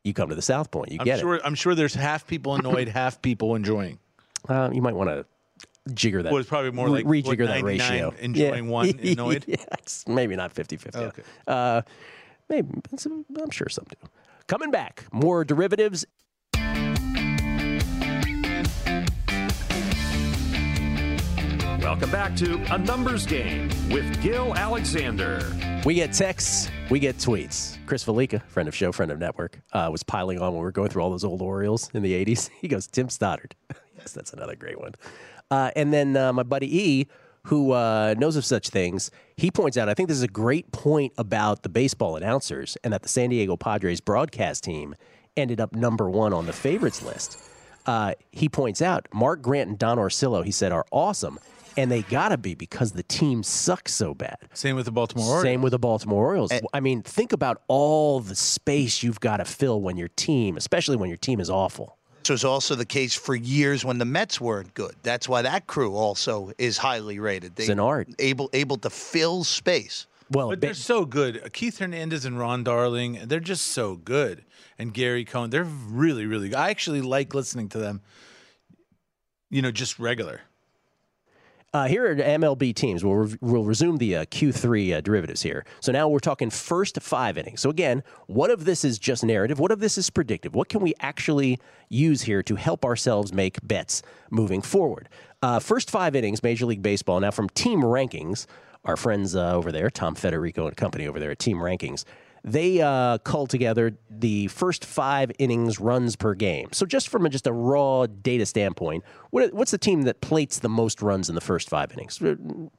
you come to the South Point. You I'm get sure, it. I'm sure there's half people annoyed, half people enjoying. Uh, you might want to jigger that. Well, it's probably more like re- rejigger that ratio. Enjoying yeah. one annoyed? yeah, it's maybe not fifty-fifty. Okay. Uh, maybe, some, I'm sure some do. Coming back, more derivatives. Welcome back to A Numbers Game with Gil Alexander. We get texts, we get tweets. Chris Valika, friend of show, friend of network, uh, was piling on when we were going through all those old Orioles in the eighties. He goes, Tim Stoddard. Yes, that's another great one. Uh, and then uh, my buddy E, who uh, knows of such things, he points out, I think this is a great point about the baseball announcers and that the San Diego Padres broadcast team ended up number one on the favorites list. Uh, he points out, Mark Grant and Don Orsillo, he said, are awesome. And they got to be because the team sucks so bad. Same with the Baltimore Orioles. Same with the Baltimore Orioles. And I mean, think about all the space you've got to fill when your team, especially when your team is awful. This was also the case for years when the Mets weren't good. That's why that crew also is highly rated. They, it's an art. Able, able to fill space. Well, but they're so good. Keith Hernandez and Ron Darling, they're just so good. And Gary Cohen, they're really, really good. I actually like listening to them, you know, just regular. Uh, here are M L B teams. We'll, re- we'll resume the uh, Q three uh, derivatives here. So now we're talking first five innings. So again, what of this is just narrative? What of this is predictive? What can we actually use here to help ourselves make bets moving forward? Uh, first five innings, Major League Baseball. Now from Team Rankings, our friends uh, over there, Tom Federico and company over there at Team Rankings, they uh, culled together the first five innings runs per game. So just from a, just a raw data standpoint, what, what's the team that plates the most runs in the first five innings?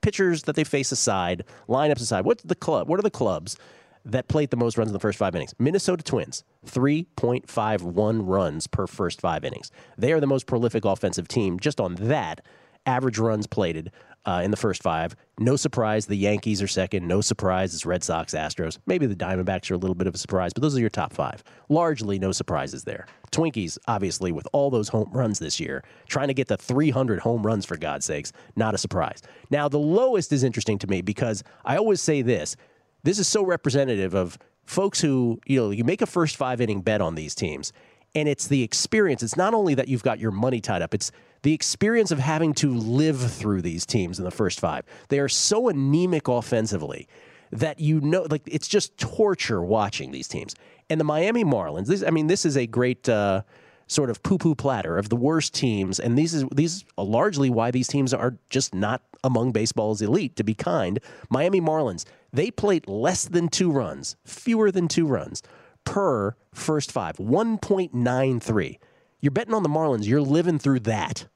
Pitchers that they face aside, lineups aside. What's the club? What are the clubs that plate the most runs in the first five innings? Minnesota Twins, three point five one runs per first five innings. They are the most prolific offensive team just on that. Average runs plated uh, in the first five. No surprise, the Yankees are second. No surprise, it's Red Sox, Astros. Maybe the Diamondbacks are a little bit of a surprise, but those are your top five. Largely no surprises there. Twinkies, obviously, with all those home runs this year, trying to get to three hundred home runs, for God's sakes, not a surprise. Now, the lowest is interesting to me because I always say this. This is so representative of folks who, you know, you make a first five-inning bet on these teams, and it's the experience. It's not only that you've got your money tied up, it's the experience of having to live through these teams in the first five. They are so anemic offensively that, you know, like it's just torture watching these teams. And the Miami Marlins, this, I mean, this is a great uh, sort of poo-poo platter of the worst teams. And these is these are largely why these teams are just not among baseball's elite, to be kind. Miami Marlins, they plate less than two runs, fewer than two runs per first five, one point nine three. You're betting on the Marlins. You're living through that.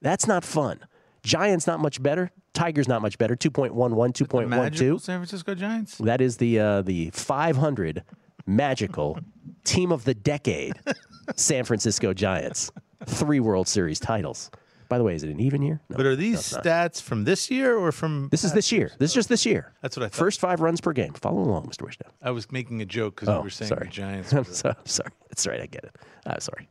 That's not fun. Giants, not much better. Tigers, not much better. two point one one, two point one two. Magical San Francisco Giants. That is the uh, the five hundred magical team of the decade, San Francisco Giants. Three World Series titles. By the way, is it an even year? No, but are these no, stats from this year or from... This is this year. This is just this year. That's what I thought. First five runs per game. Follow along, Mister Wishnev. I was making a joke because oh, we were saying sorry. The Giants. I'm, so, I'm sorry. That's right. I get it. I'm sorry.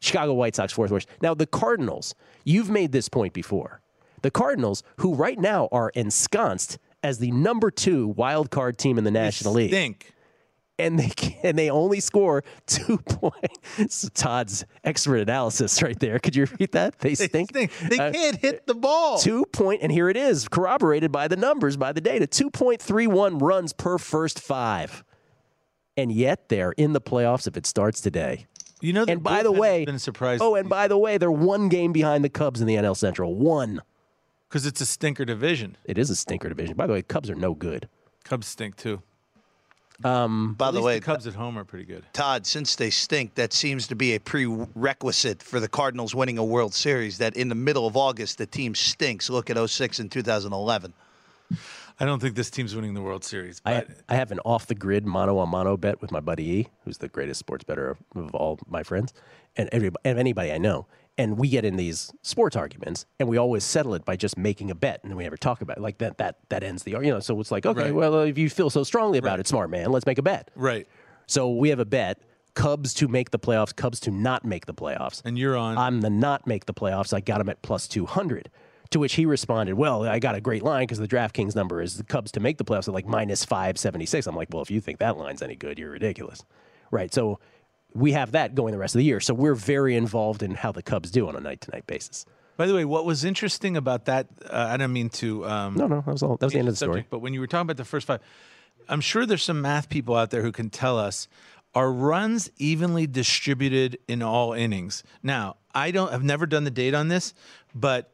Chicago White Sox, fourth worst. Now, the Cardinals, you've made this point before. The Cardinals, who right now are ensconced as the number two wild card team in the National League. They stink. And they, and they only score two points. Todd's expert analysis right there. Could you repeat that? They stink. They, stink. they uh, can't hit the ball. Two point, and here it is, corroborated by the numbers, by the data. two point three one runs per first five. And yet they're in the playoffs if it starts today. You know, and by the way, been oh, and by the way, they're one game behind the Cubs in the N L Central. One. Because it's a stinker division. It is a stinker division. By the way, Cubs are no good. Cubs stink, too. Um, by the way, the Cubs at home are pretty good. Todd, since they stink, that seems to be a prerequisite for the Cardinals winning a World Series, that in the middle of August, the team stinks. Look at oh six and two thousand eleven. I don't think this team's winning the World Series. But. I, I have an off-the-grid mono-on-mono bet with my buddy E, who's the greatest sports bettor of, of all my friends and, everybody, and anybody I know. And we get in these sports arguments, and we always settle it by just making a bet, and we never talk about it. Like, that that that ends the argument. You know, so it's like, okay, right. Well, if you feel so strongly about right. it, smart man, let's make a bet. Right. So we have a bet, Cubs to make the playoffs, Cubs to not make the playoffs. And you're on. I'm the not make the playoffs. I got him at plus two hundred. To which he responded, well, I got a great line because the DraftKings number is the Cubs to make the playoffs at like minus five seventy-six. I'm like, well, if you think that line's any good, you're ridiculous. Right, so we have that going the rest of the year. So we're very involved in how the Cubs do on a night-to-night basis. By the way, what was interesting about that, uh, I don't mean to... Um, no, no, that was all. That was the end of the subject, story. But when you were talking about the first five, I'm sure there's some math people out there who can tell us, are runs evenly distributed in all innings? Now, I don't, I've never done the data on this, but...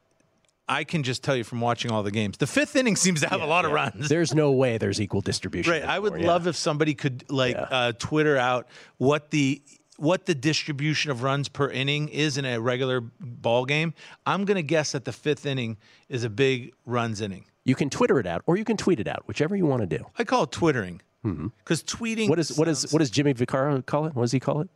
I can just tell you from watching all the games, the fifth inning seems to have yeah, a lot yeah. of runs. There's no way there's equal distribution. Right. Anymore. I would yeah. love if somebody could like yeah. uh, Twitter out what the what the distribution of runs per inning is in a regular ball game. I'm going to guess that the fifth inning is a big runs inning. You can Twitter it out, or you can tweet it out, whichever you want to do. I call it Twittering because mm-hmm. tweeting. What is what is what does Jimmy Vaccaro call it? What does he call it?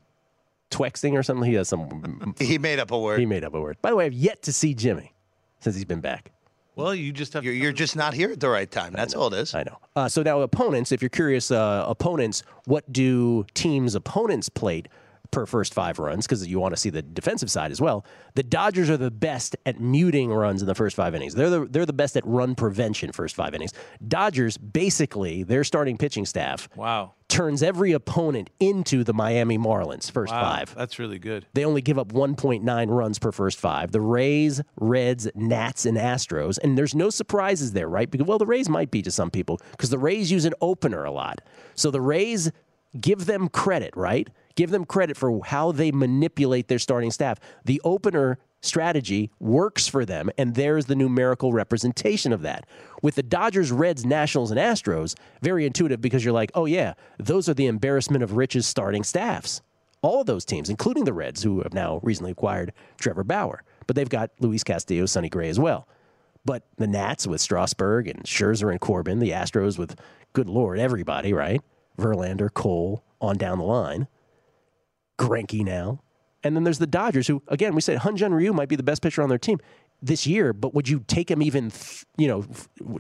Twexting or something? He has some. He made up a word. He made up a word. By the way, I've yet to see Jimmy since he's been back. Well, you just have. You're, to you're just not here at the right time. That's all it is. I know. Uh, so now, opponents. If you're curious, uh, opponents. What do teams' opponents plate per first five runs? Because you want to see the defensive side as well. The Dodgers are the best at muting runs in the first five innings. They're the they're the best at run prevention first five innings. Dodgers basically their starting pitching staff. Wow. Turns every opponent into the Miami Marlins first wow, five. That's really good. They only give up one point nine runs per first five. The Rays, Reds, Nats, and Astros. And there's no surprises there, right? Because, well, the Rays might be to some people because the Rays use an opener a lot. So the Rays, give them credit, right? Give them credit for how they manipulate their starting staff. The opener strategy works for them, and there's the numerical representation of that. With the Dodgers, Reds, Nationals, and Astros, very intuitive because you're like, oh, yeah, those are the embarrassment of riches starting staffs. All of those teams, including the Reds, who have now recently acquired Trevor Bauer. But they've got Luis Castillo, Sonny Gray as well. But the Nats with Strasburg and Scherzer and Corbin, the Astros with, good Lord, everybody, right? Verlander, Cole, on down the line. Greinke now. And then there's the Dodgers, who, again, we said Hyun-Jun Ryu might be the best pitcher on their team this year, but would you take him even, you know,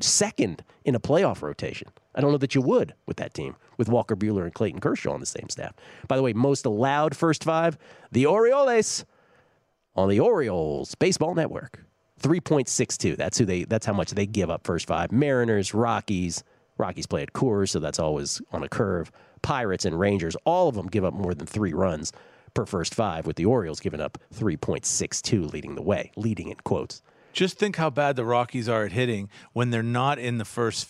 second in a playoff rotation? I don't know that you would with that team, with Walker Buehler and Clayton Kershaw on the same staff. By the way, most allowed first five, the Orioles on the Orioles Baseball Network. three point six two. That's who they. That's how much they give up first five. Mariners, Rockies. Rockies play at Coors, so that's always on a curve. Pirates and Rangers, all of them give up more than three runs per first five, with the Orioles giving up three point six two leading the way, leading in quotes. Just think how bad the Rockies are at hitting when they're not in the first,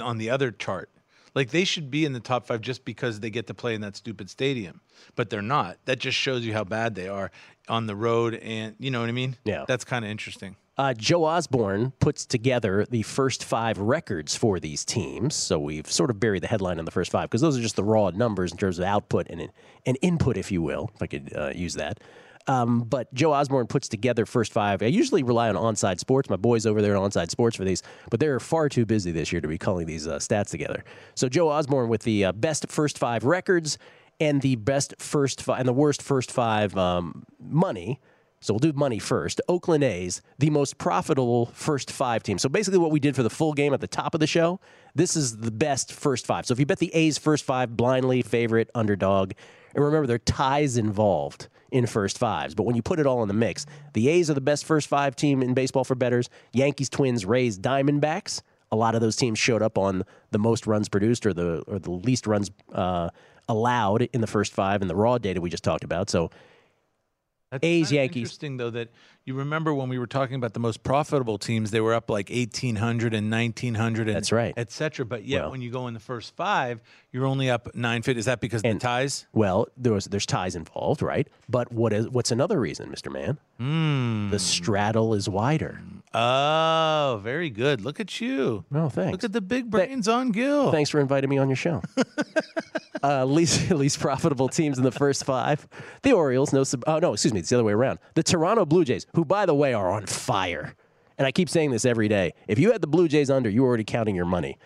on the other chart. Like, they should be in the top five just because they get to play in that stupid stadium, but they're not. That just shows you how bad they are on the road, and you know what I mean? Yeah. That's kind of interesting. Uh, Joe Osborne puts together the first five records for these teams. So we've sort of buried the headline on the first five because those are just the raw numbers in terms of output and, and input, if you will, if I could uh, use that. Um, but Joe Osborne puts together first five. I usually rely on Onside Sports. My boys over there at Onside Sports for these, but they're far too busy this year to be culling these uh, stats together. So Joe Osborne with the uh, best first five records and the best first fi- and the worst first five um, money. So we'll do money first. Oakland A's, the most profitable first five team. So basically what we did for the full game at the top of the show, this is the best first five. So if you bet the A's first five, blindly, favorite, underdog, and remember there are ties involved in first fives. But when you put it all in the mix, the A's are the best first five team in baseball for bettors. Yankees, Twins, Rays, Diamondbacks. A lot of those teams showed up on the most runs produced or the or the least runs uh, allowed in the first five in the raw data we just talked about. So that's A's, Yankees. Interesting, though, that you remember when we were talking about the most profitable teams, they were up like eighteen hundred and nineteen hundred and that's right. et cetera. But yet well, when you go in the first five, you're only up nine fifty. Is that because and, of the ties? Well, there was, there's ties involved, right? But what is what's another reason, Mister Mann? Mm. The straddle is wider. Oh, very good. Look at you. No, oh, thanks. Look at the big brains Th- on Gil. Thanks for inviting me on your show. uh, least least profitable teams in the first five. The Orioles. No, sub- oh, no, excuse me. It's the other way around. The Toronto Blue Jays, who, by the way, are on fire. And I keep saying this every day. If you had the Blue Jays under, you were already counting your money.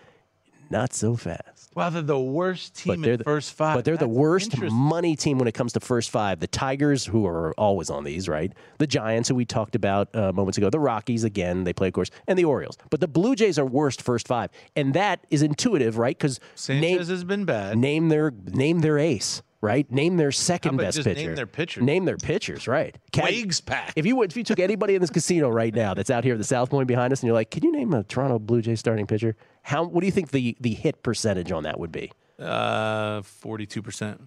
Not so fast. Well, they're the worst team in the first five. But they're the worst money team when it comes to first five. The Tigers, who are always on these, right? The Giants, who we talked about uh, moments ago. The Rockies, again, they play, of course. And the Orioles. But the Blue Jays are worst first five. And that is intuitive, right? Because Sanchez has been bad. Name their name their ace. Right? Name their second best just pitcher. Name their pitchers. Name their pitchers, right. Can, Wags pack. If you, if you took anybody in this casino right now that's out here at the South Point behind us and you're like, can you name a Toronto Blue Jays starting pitcher? How? What do you think the, the hit percentage on that would be? Uh, forty-two percent.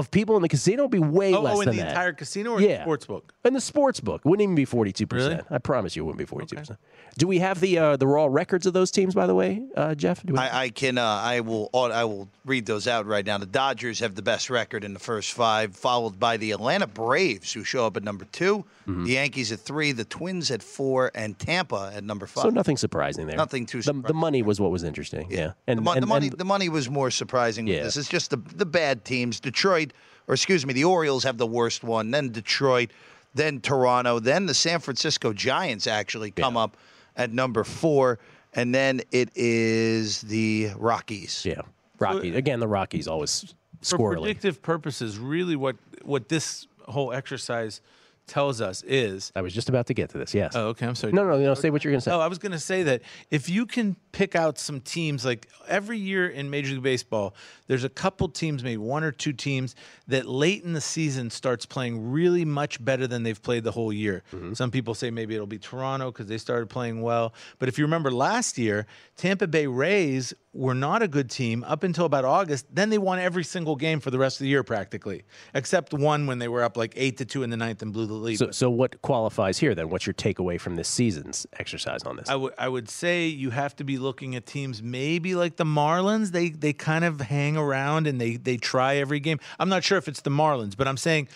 of people in the casino would be way oh, less oh, than that. Oh, in the entire casino or yeah. the sports book? In the sports book. It wouldn't even be forty-two percent. Really? I promise you it wouldn't be forty-two percent. Okay. Do we have the uh, the raw records of those teams, by the way, uh, Jeff? Do we I, I can. Uh, I will I will read those out right now. The Dodgers have the best record in the first five, followed by the Atlanta Braves, who show up at number two, mm-hmm. the Yankees at three, the Twins at four, and Tampa at number five. So nothing surprising there. Nothing too surprising. The, the money was what was interesting. Yeah. yeah. And, the, mo- and, the, money, and, the money was more surprising yeah. than this. It's just the, the bad teams. Detroit, or excuse me, the Orioles have the worst one, then Detroit, then Toronto, then the San Francisco Giants actually come yeah. up at number four, and then it is the Rockies. Yeah, Rockies. Again, the Rockies always squirrely. For predictive purposes, really what, what this whole exercise tells us is... I was just about to get to this, yes. Oh, okay, I'm sorry. No, no, no, say what you're going to say. Oh, I was going to say that if you can pick out some teams, like every year in Major League Baseball, there's a couple teams, maybe one or two teams, that late in the season starts playing really much better than they've played the whole year. Mm-hmm. Some people say maybe it'll be Toronto because they started playing well. But if you remember last year, Tampa Bay Rays were not a good team up until about August. Then they won every single game for the rest of the year practically, except one when they were up like eight to two in the ninth and blew the lead. So, so what qualifies here then? What's your takeaway from this season's exercise on this? I would I would say you have to be looking at teams maybe like the Marlins. They they kind of hang around and they they try every game. I'm not sure if it's the Marlins, but I'm saying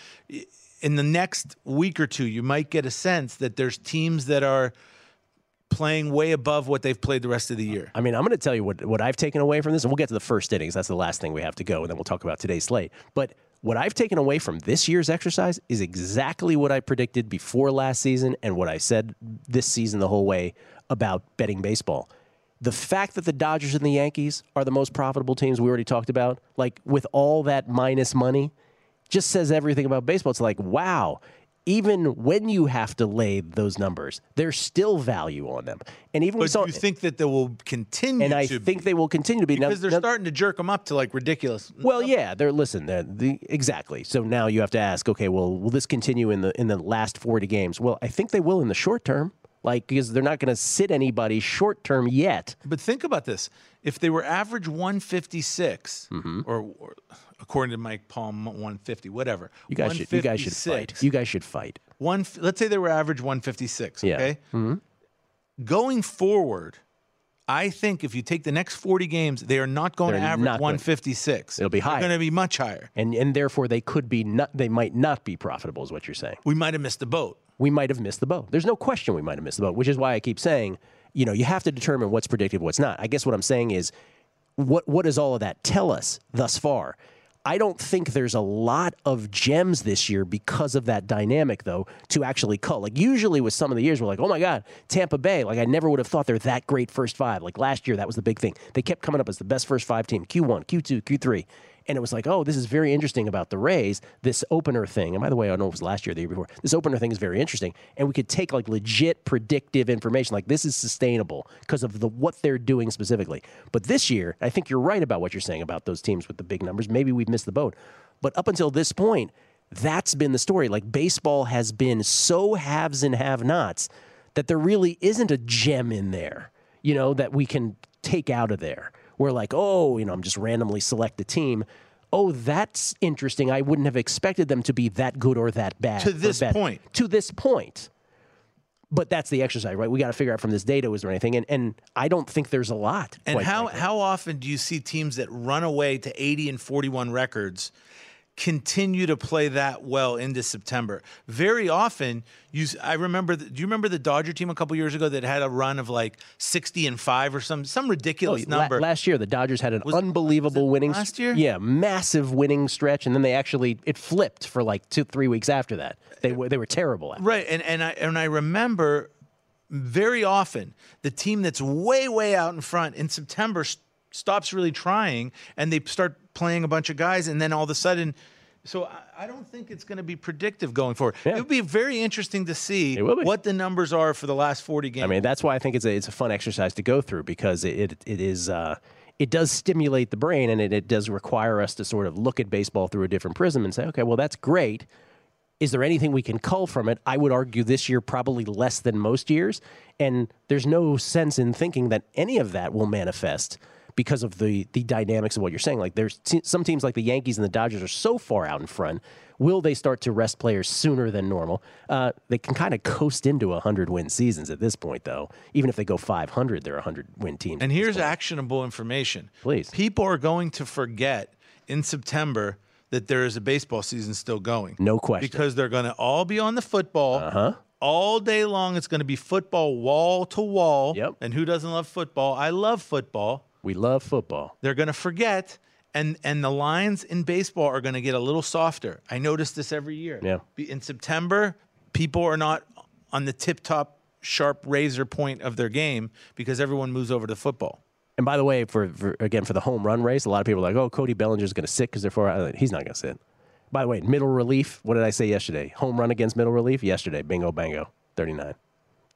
in the next week or two, you might get a sense that there's teams that are playing way above what they've played the rest of the year. I mean, I'm going to tell you what, what I've taken away from this, and we'll get to the first innings. That's the last thing we have to go, and then we'll talk about today's slate. But what I've taken away from this year's exercise is exactly what I predicted before last season and what I said this season the whole way about betting baseball. The fact that the Dodgers and the Yankees are the most profitable teams we already talked about, like with all that minus money, just says everything about baseball. It's like, wow. Even when you have to lay those numbers, there's still value on them. And even but do you think that they will continue and to I think be, they will continue to be. Because now, they're now, starting to jerk them up to, like, ridiculous. Well, numbers. yeah. They're Listen, they're, the, exactly. So now you have to ask, okay, well, will this continue in the in the last forty games? Well, I think they will in the short term, like, because they're not going to sit anybody short term yet. But think about this. If they were average one fifty-six, mm-hmm. or, or according to Mike Palm, one fifty, whatever. You guys, should, you guys should fight. You guys should fight. One, let's say they were average one fifty-six, yeah. okay? Mm-hmm. Going forward, I think if you take the next forty games, they are not going They're to average one fifty-six. Going. It'll be higher. They're going to be much higher. And and therefore, they could be not, they might not be profitable is what you're saying. We might have missed the boat. We might have missed the boat. There's no question we might have missed the boat, which is why I keep saying, you know, you have to determine what's predictive, what's not. I guess what I'm saying is, what what does all of that tell us thus far? I don't think there's a lot of gems this year because of that dynamic, though, to actually call. Like, usually with some of the years, we're like, oh, my God, Tampa Bay. Like, I never would have thought they're that great first five. Like, last year, that was the big thing. They kept coming up as the best first five team, Q one, Q two, Q three. And it was like, oh, this is very interesting about the Rays, this opener thing. And by the way, I don't know if it was last year or the year before. This opener thing is very interesting. And we could take, like, legit predictive information. Like, this is sustainable because of the what they're doing specifically. But this year, I think you're right about what you're saying about those teams with the big numbers. Maybe we've missed the boat. But up until this point, that's been the story. Like, baseball has been so haves and have-nots that there really isn't a gem in there, you know, that we can take out of there. We're like, oh, you know, I'm just randomly select a team. Oh, that's interesting. I wouldn't have expected them to be that good or that bad. To this point. To this point. But that's the exercise, right? We got to figure out from this data, is there anything? And and I don't think there's a lot. And how, how often do you see teams that run away to eighty and forty-one records continue to play that well into September? Very often, you. I remember. The, do you remember the Dodger team a couple years ago that had a run of like sixty and five or some some ridiculous oh, number? La- last year, the Dodgers had an was, unbelievable winning. Last year, yeah, massive winning stretch, and then they actually it flipped for like two three weeks after that. They were they were terrible. After right, that. and and I and I remember very often the team that's way way out in front in September st- stops really trying, and they start playing a bunch of guys, and then all of a sudden, so I don't think it's going to be predictive going forward. Yeah. It would be very interesting to see what the numbers are for the last forty games. I mean, that's why I think it's a, it's a fun exercise to go through because it it is uh, it does stimulate the brain, and it, it does require us to sort of look at baseball through a different prism and say, okay, well, that's great. Is there anything we can cull from it? I would argue this year probably less than most years, and there's no sense in thinking that any of that will manifest because of the the dynamics of what you're saying. Like, there's t- some teams like the Yankees and the Dodgers are so far out in front. Will they start to rest players sooner than normal? Uh, they can kind of coast into one hundred win seasons at this point, though. Even if they go five hundred, they're one hundred win teams. And here's actionable information. Please. People are going to forget in September that there is a baseball season still going. No question. Because they're going to all be on the football. Uh-huh. All day long, it's going to be football wall to wall. Yep. And who doesn't love football? I love football. We love football. They're going to forget, and and the lines in baseball are going to get a little softer. I notice this every year. Yeah. In September, people are not on the tip-top, sharp razor point of their game because everyone moves over to football. And by the way, for, for again, for the home run race, a lot of people are like, oh, Cody Bellinger's going to sit because they're four out. He's not going to sit. By the way, middle relief, what did I say yesterday? Home run against middle relief yesterday. Bingo, bango, thirty-nine.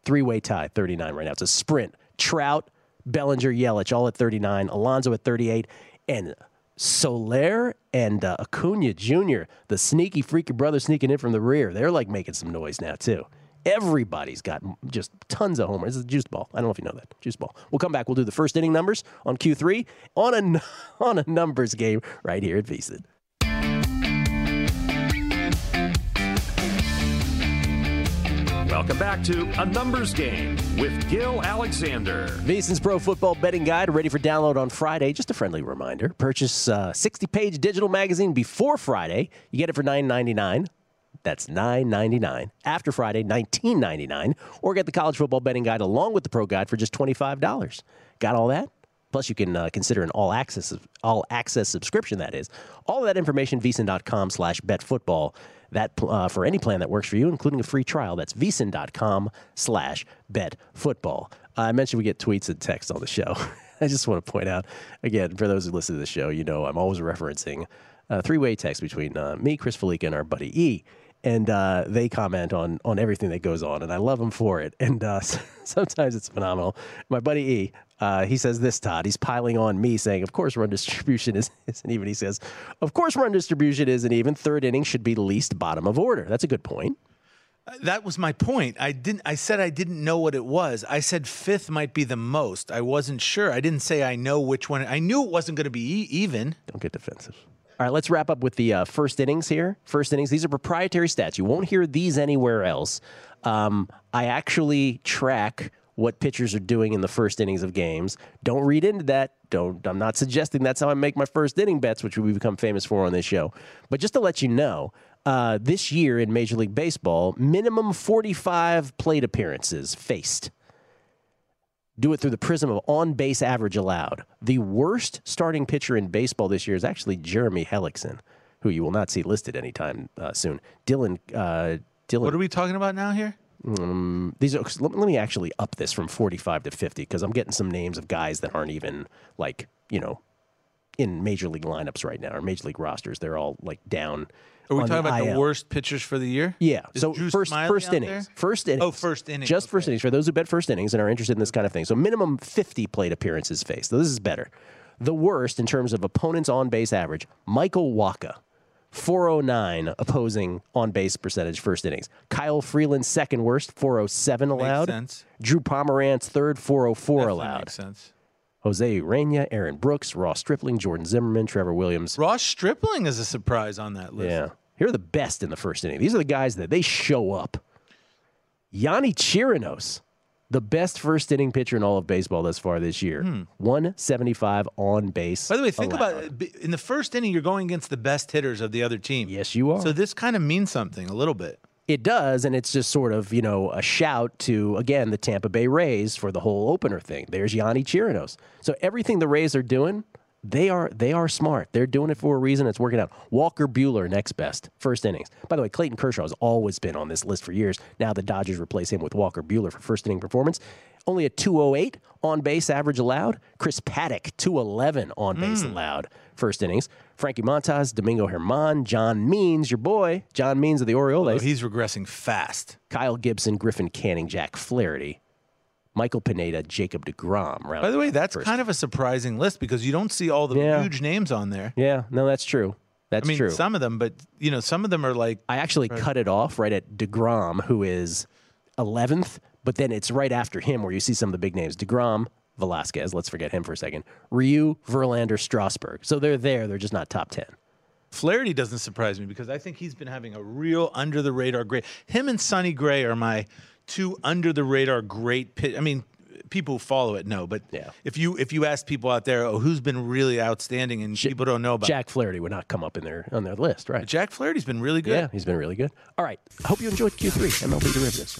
Three-way tie, thirty-nine right now. It's a sprint. Trout, Bellinger, Yelich, all at thirty-nine. Alonso at thirty-eight. And Soler and uh, Acuna Junior, the sneaky, freaky brother sneaking in from the rear, they're, like, making some noise now, too. Everybody's got just tons of homers. It's a juice ball. I don't know if you know that. Juice ball. We'll come back. We'll do the first inning numbers on Q three on a, on a numbers game right here at VSiN. Welcome back to A Numbers Game with Gil Alexander. VSiN's Pro Football Betting Guide, ready for download on Friday. Just a friendly reminder. Purchase a sixty-page digital magazine before Friday. You get it for nine ninety-nine. That's nine ninety-nine. After Friday, nineteen ninety-nine. Or get the College Football Betting Guide along with the Pro Guide for just twenty-five dollars. Got all that? Plus, you can uh, consider an all-access all-access subscription, that is. All of that information, vsin.com slash betfootball. That uh, for any plan that works for you, including a free trial. That's vsin.com slash betfootball. Uh, I mentioned we get tweets and texts on the show. I just want to point out, again, for those who listen to the show, you know I'm always referencing a three-way text between uh, me, Chris Felica, and our buddy E., and uh, they comment on on everything that goes on, and I love them for it. And uh, sometimes it's phenomenal. My buddy E., uh, he says this, Todd. He's piling on me, saying, of course, run distribution isn't, isn't even. He says, of course, run distribution isn't even. Third inning should be least bottom of order. That's a good point. Uh, that was my point. I didn't. I said I didn't know what it was. I said fifth might be the most. I wasn't sure. I didn't say I know which one. I knew it wasn't going to be e- even. Don't get defensive. All right, let's wrap up with the uh, first innings here. First innings, these are proprietary stats. You won't hear these anywhere else. Um, I actually track what pitchers are doing in the first innings of games. Don't read into that. Don't. I'm not suggesting that's how I make my first inning bets, which we become famous for on this show. But just to let you know, uh, this year in Major League Baseball, minimum forty-five plate appearances faced. Do it through the prism of on-base average allowed. The worst starting pitcher in baseball this year is actually Jeremy Hellickson, who you will not see listed anytime uh, soon. Dylan, uh, Dylan. What are we talking about now here? Um, these are, let, let me actually up this from forty-five to fifty because I'm getting some names of guys that aren't even like you know in major league lineups right now or major league rosters. They're all like down. Are we talking about I L. the worst pitchers for the year? Yeah. Is so Drew first, first innings, there? first innings. Oh, first innings. Just okay. first innings for those who bet first innings and are interested in this kind of thing. So minimum fifty plate appearances faced. So this is better. The worst in terms of opponents on base average. Michael Wacha, four oh nine opposing on base percentage first innings. Kyle Freeland second worst, four oh seven allowed. Makes sense. Drew Pomeranz third, four oh four Definitely allowed. Makes sense. Jose Ureña, Aaron Brooks, Ross Stripling, Jordan Zimmerman, Trevor Williams. Ross Stripling is a surprise on that list. Yeah. Here are the best in the first inning. These are the guys that they show up. Yanni Chirinos, the best first inning pitcher in all of baseball thus far this year. Hmm. one seventy-five on base. By the way, think allowed. about it. In the first inning, you're going against the best hitters of the other team. Yes, you are. So this kind of means something a little bit. It does, and it's just sort of, you know, a shout to, again, the Tampa Bay Rays for the whole opener thing. There's Yanni Chirinos. So everything the Rays are doing, they are they are smart. They're doing it for a reason. It's working out. Walker Buehler, next best, first innings. By the way, Clayton Kershaw has always been on this list for years. Now the Dodgers replace him with Walker Buehler for first inning performance. Only a two oh eight on-base average allowed. Chris Paddock, two eleven on-base mm. allowed first innings. Frankie Montas, Domingo Germán, John Means, your boy, John Means of the Orioles. Oh, he's regressing fast. Kyle Gibson, Griffin Canning, Jack Flaherty, Michael Pineda, Jacob deGrom. By the way, that's first. kind of a surprising list because you don't see all the yeah. huge names on there. Yeah, no, that's true. That's I mean, true. some of them, but, you know, some of them are like... I actually right. cut it off right at deGrom, who is eleventh, but then it's right after him where you see some of the big names. DeGrom, Velasquez, let's forget him for a second, Ryu, Verlander, Strasburg. So they're there, they're just not top ten. Flaherty doesn't surprise me because I think he's been having a real under-the-radar great. Him and Sonny Gray are my two under-the-radar great pitch. I mean, people who follow it know, but yeah. if you if you ask people out there, oh, who's been really outstanding and people don't know about Jack Flaherty would not come up in their, on their list, right? But Jack Flaherty's been really good. Yeah, he's been really good. All right, I hope you enjoyed Q three, M L B Derivatives.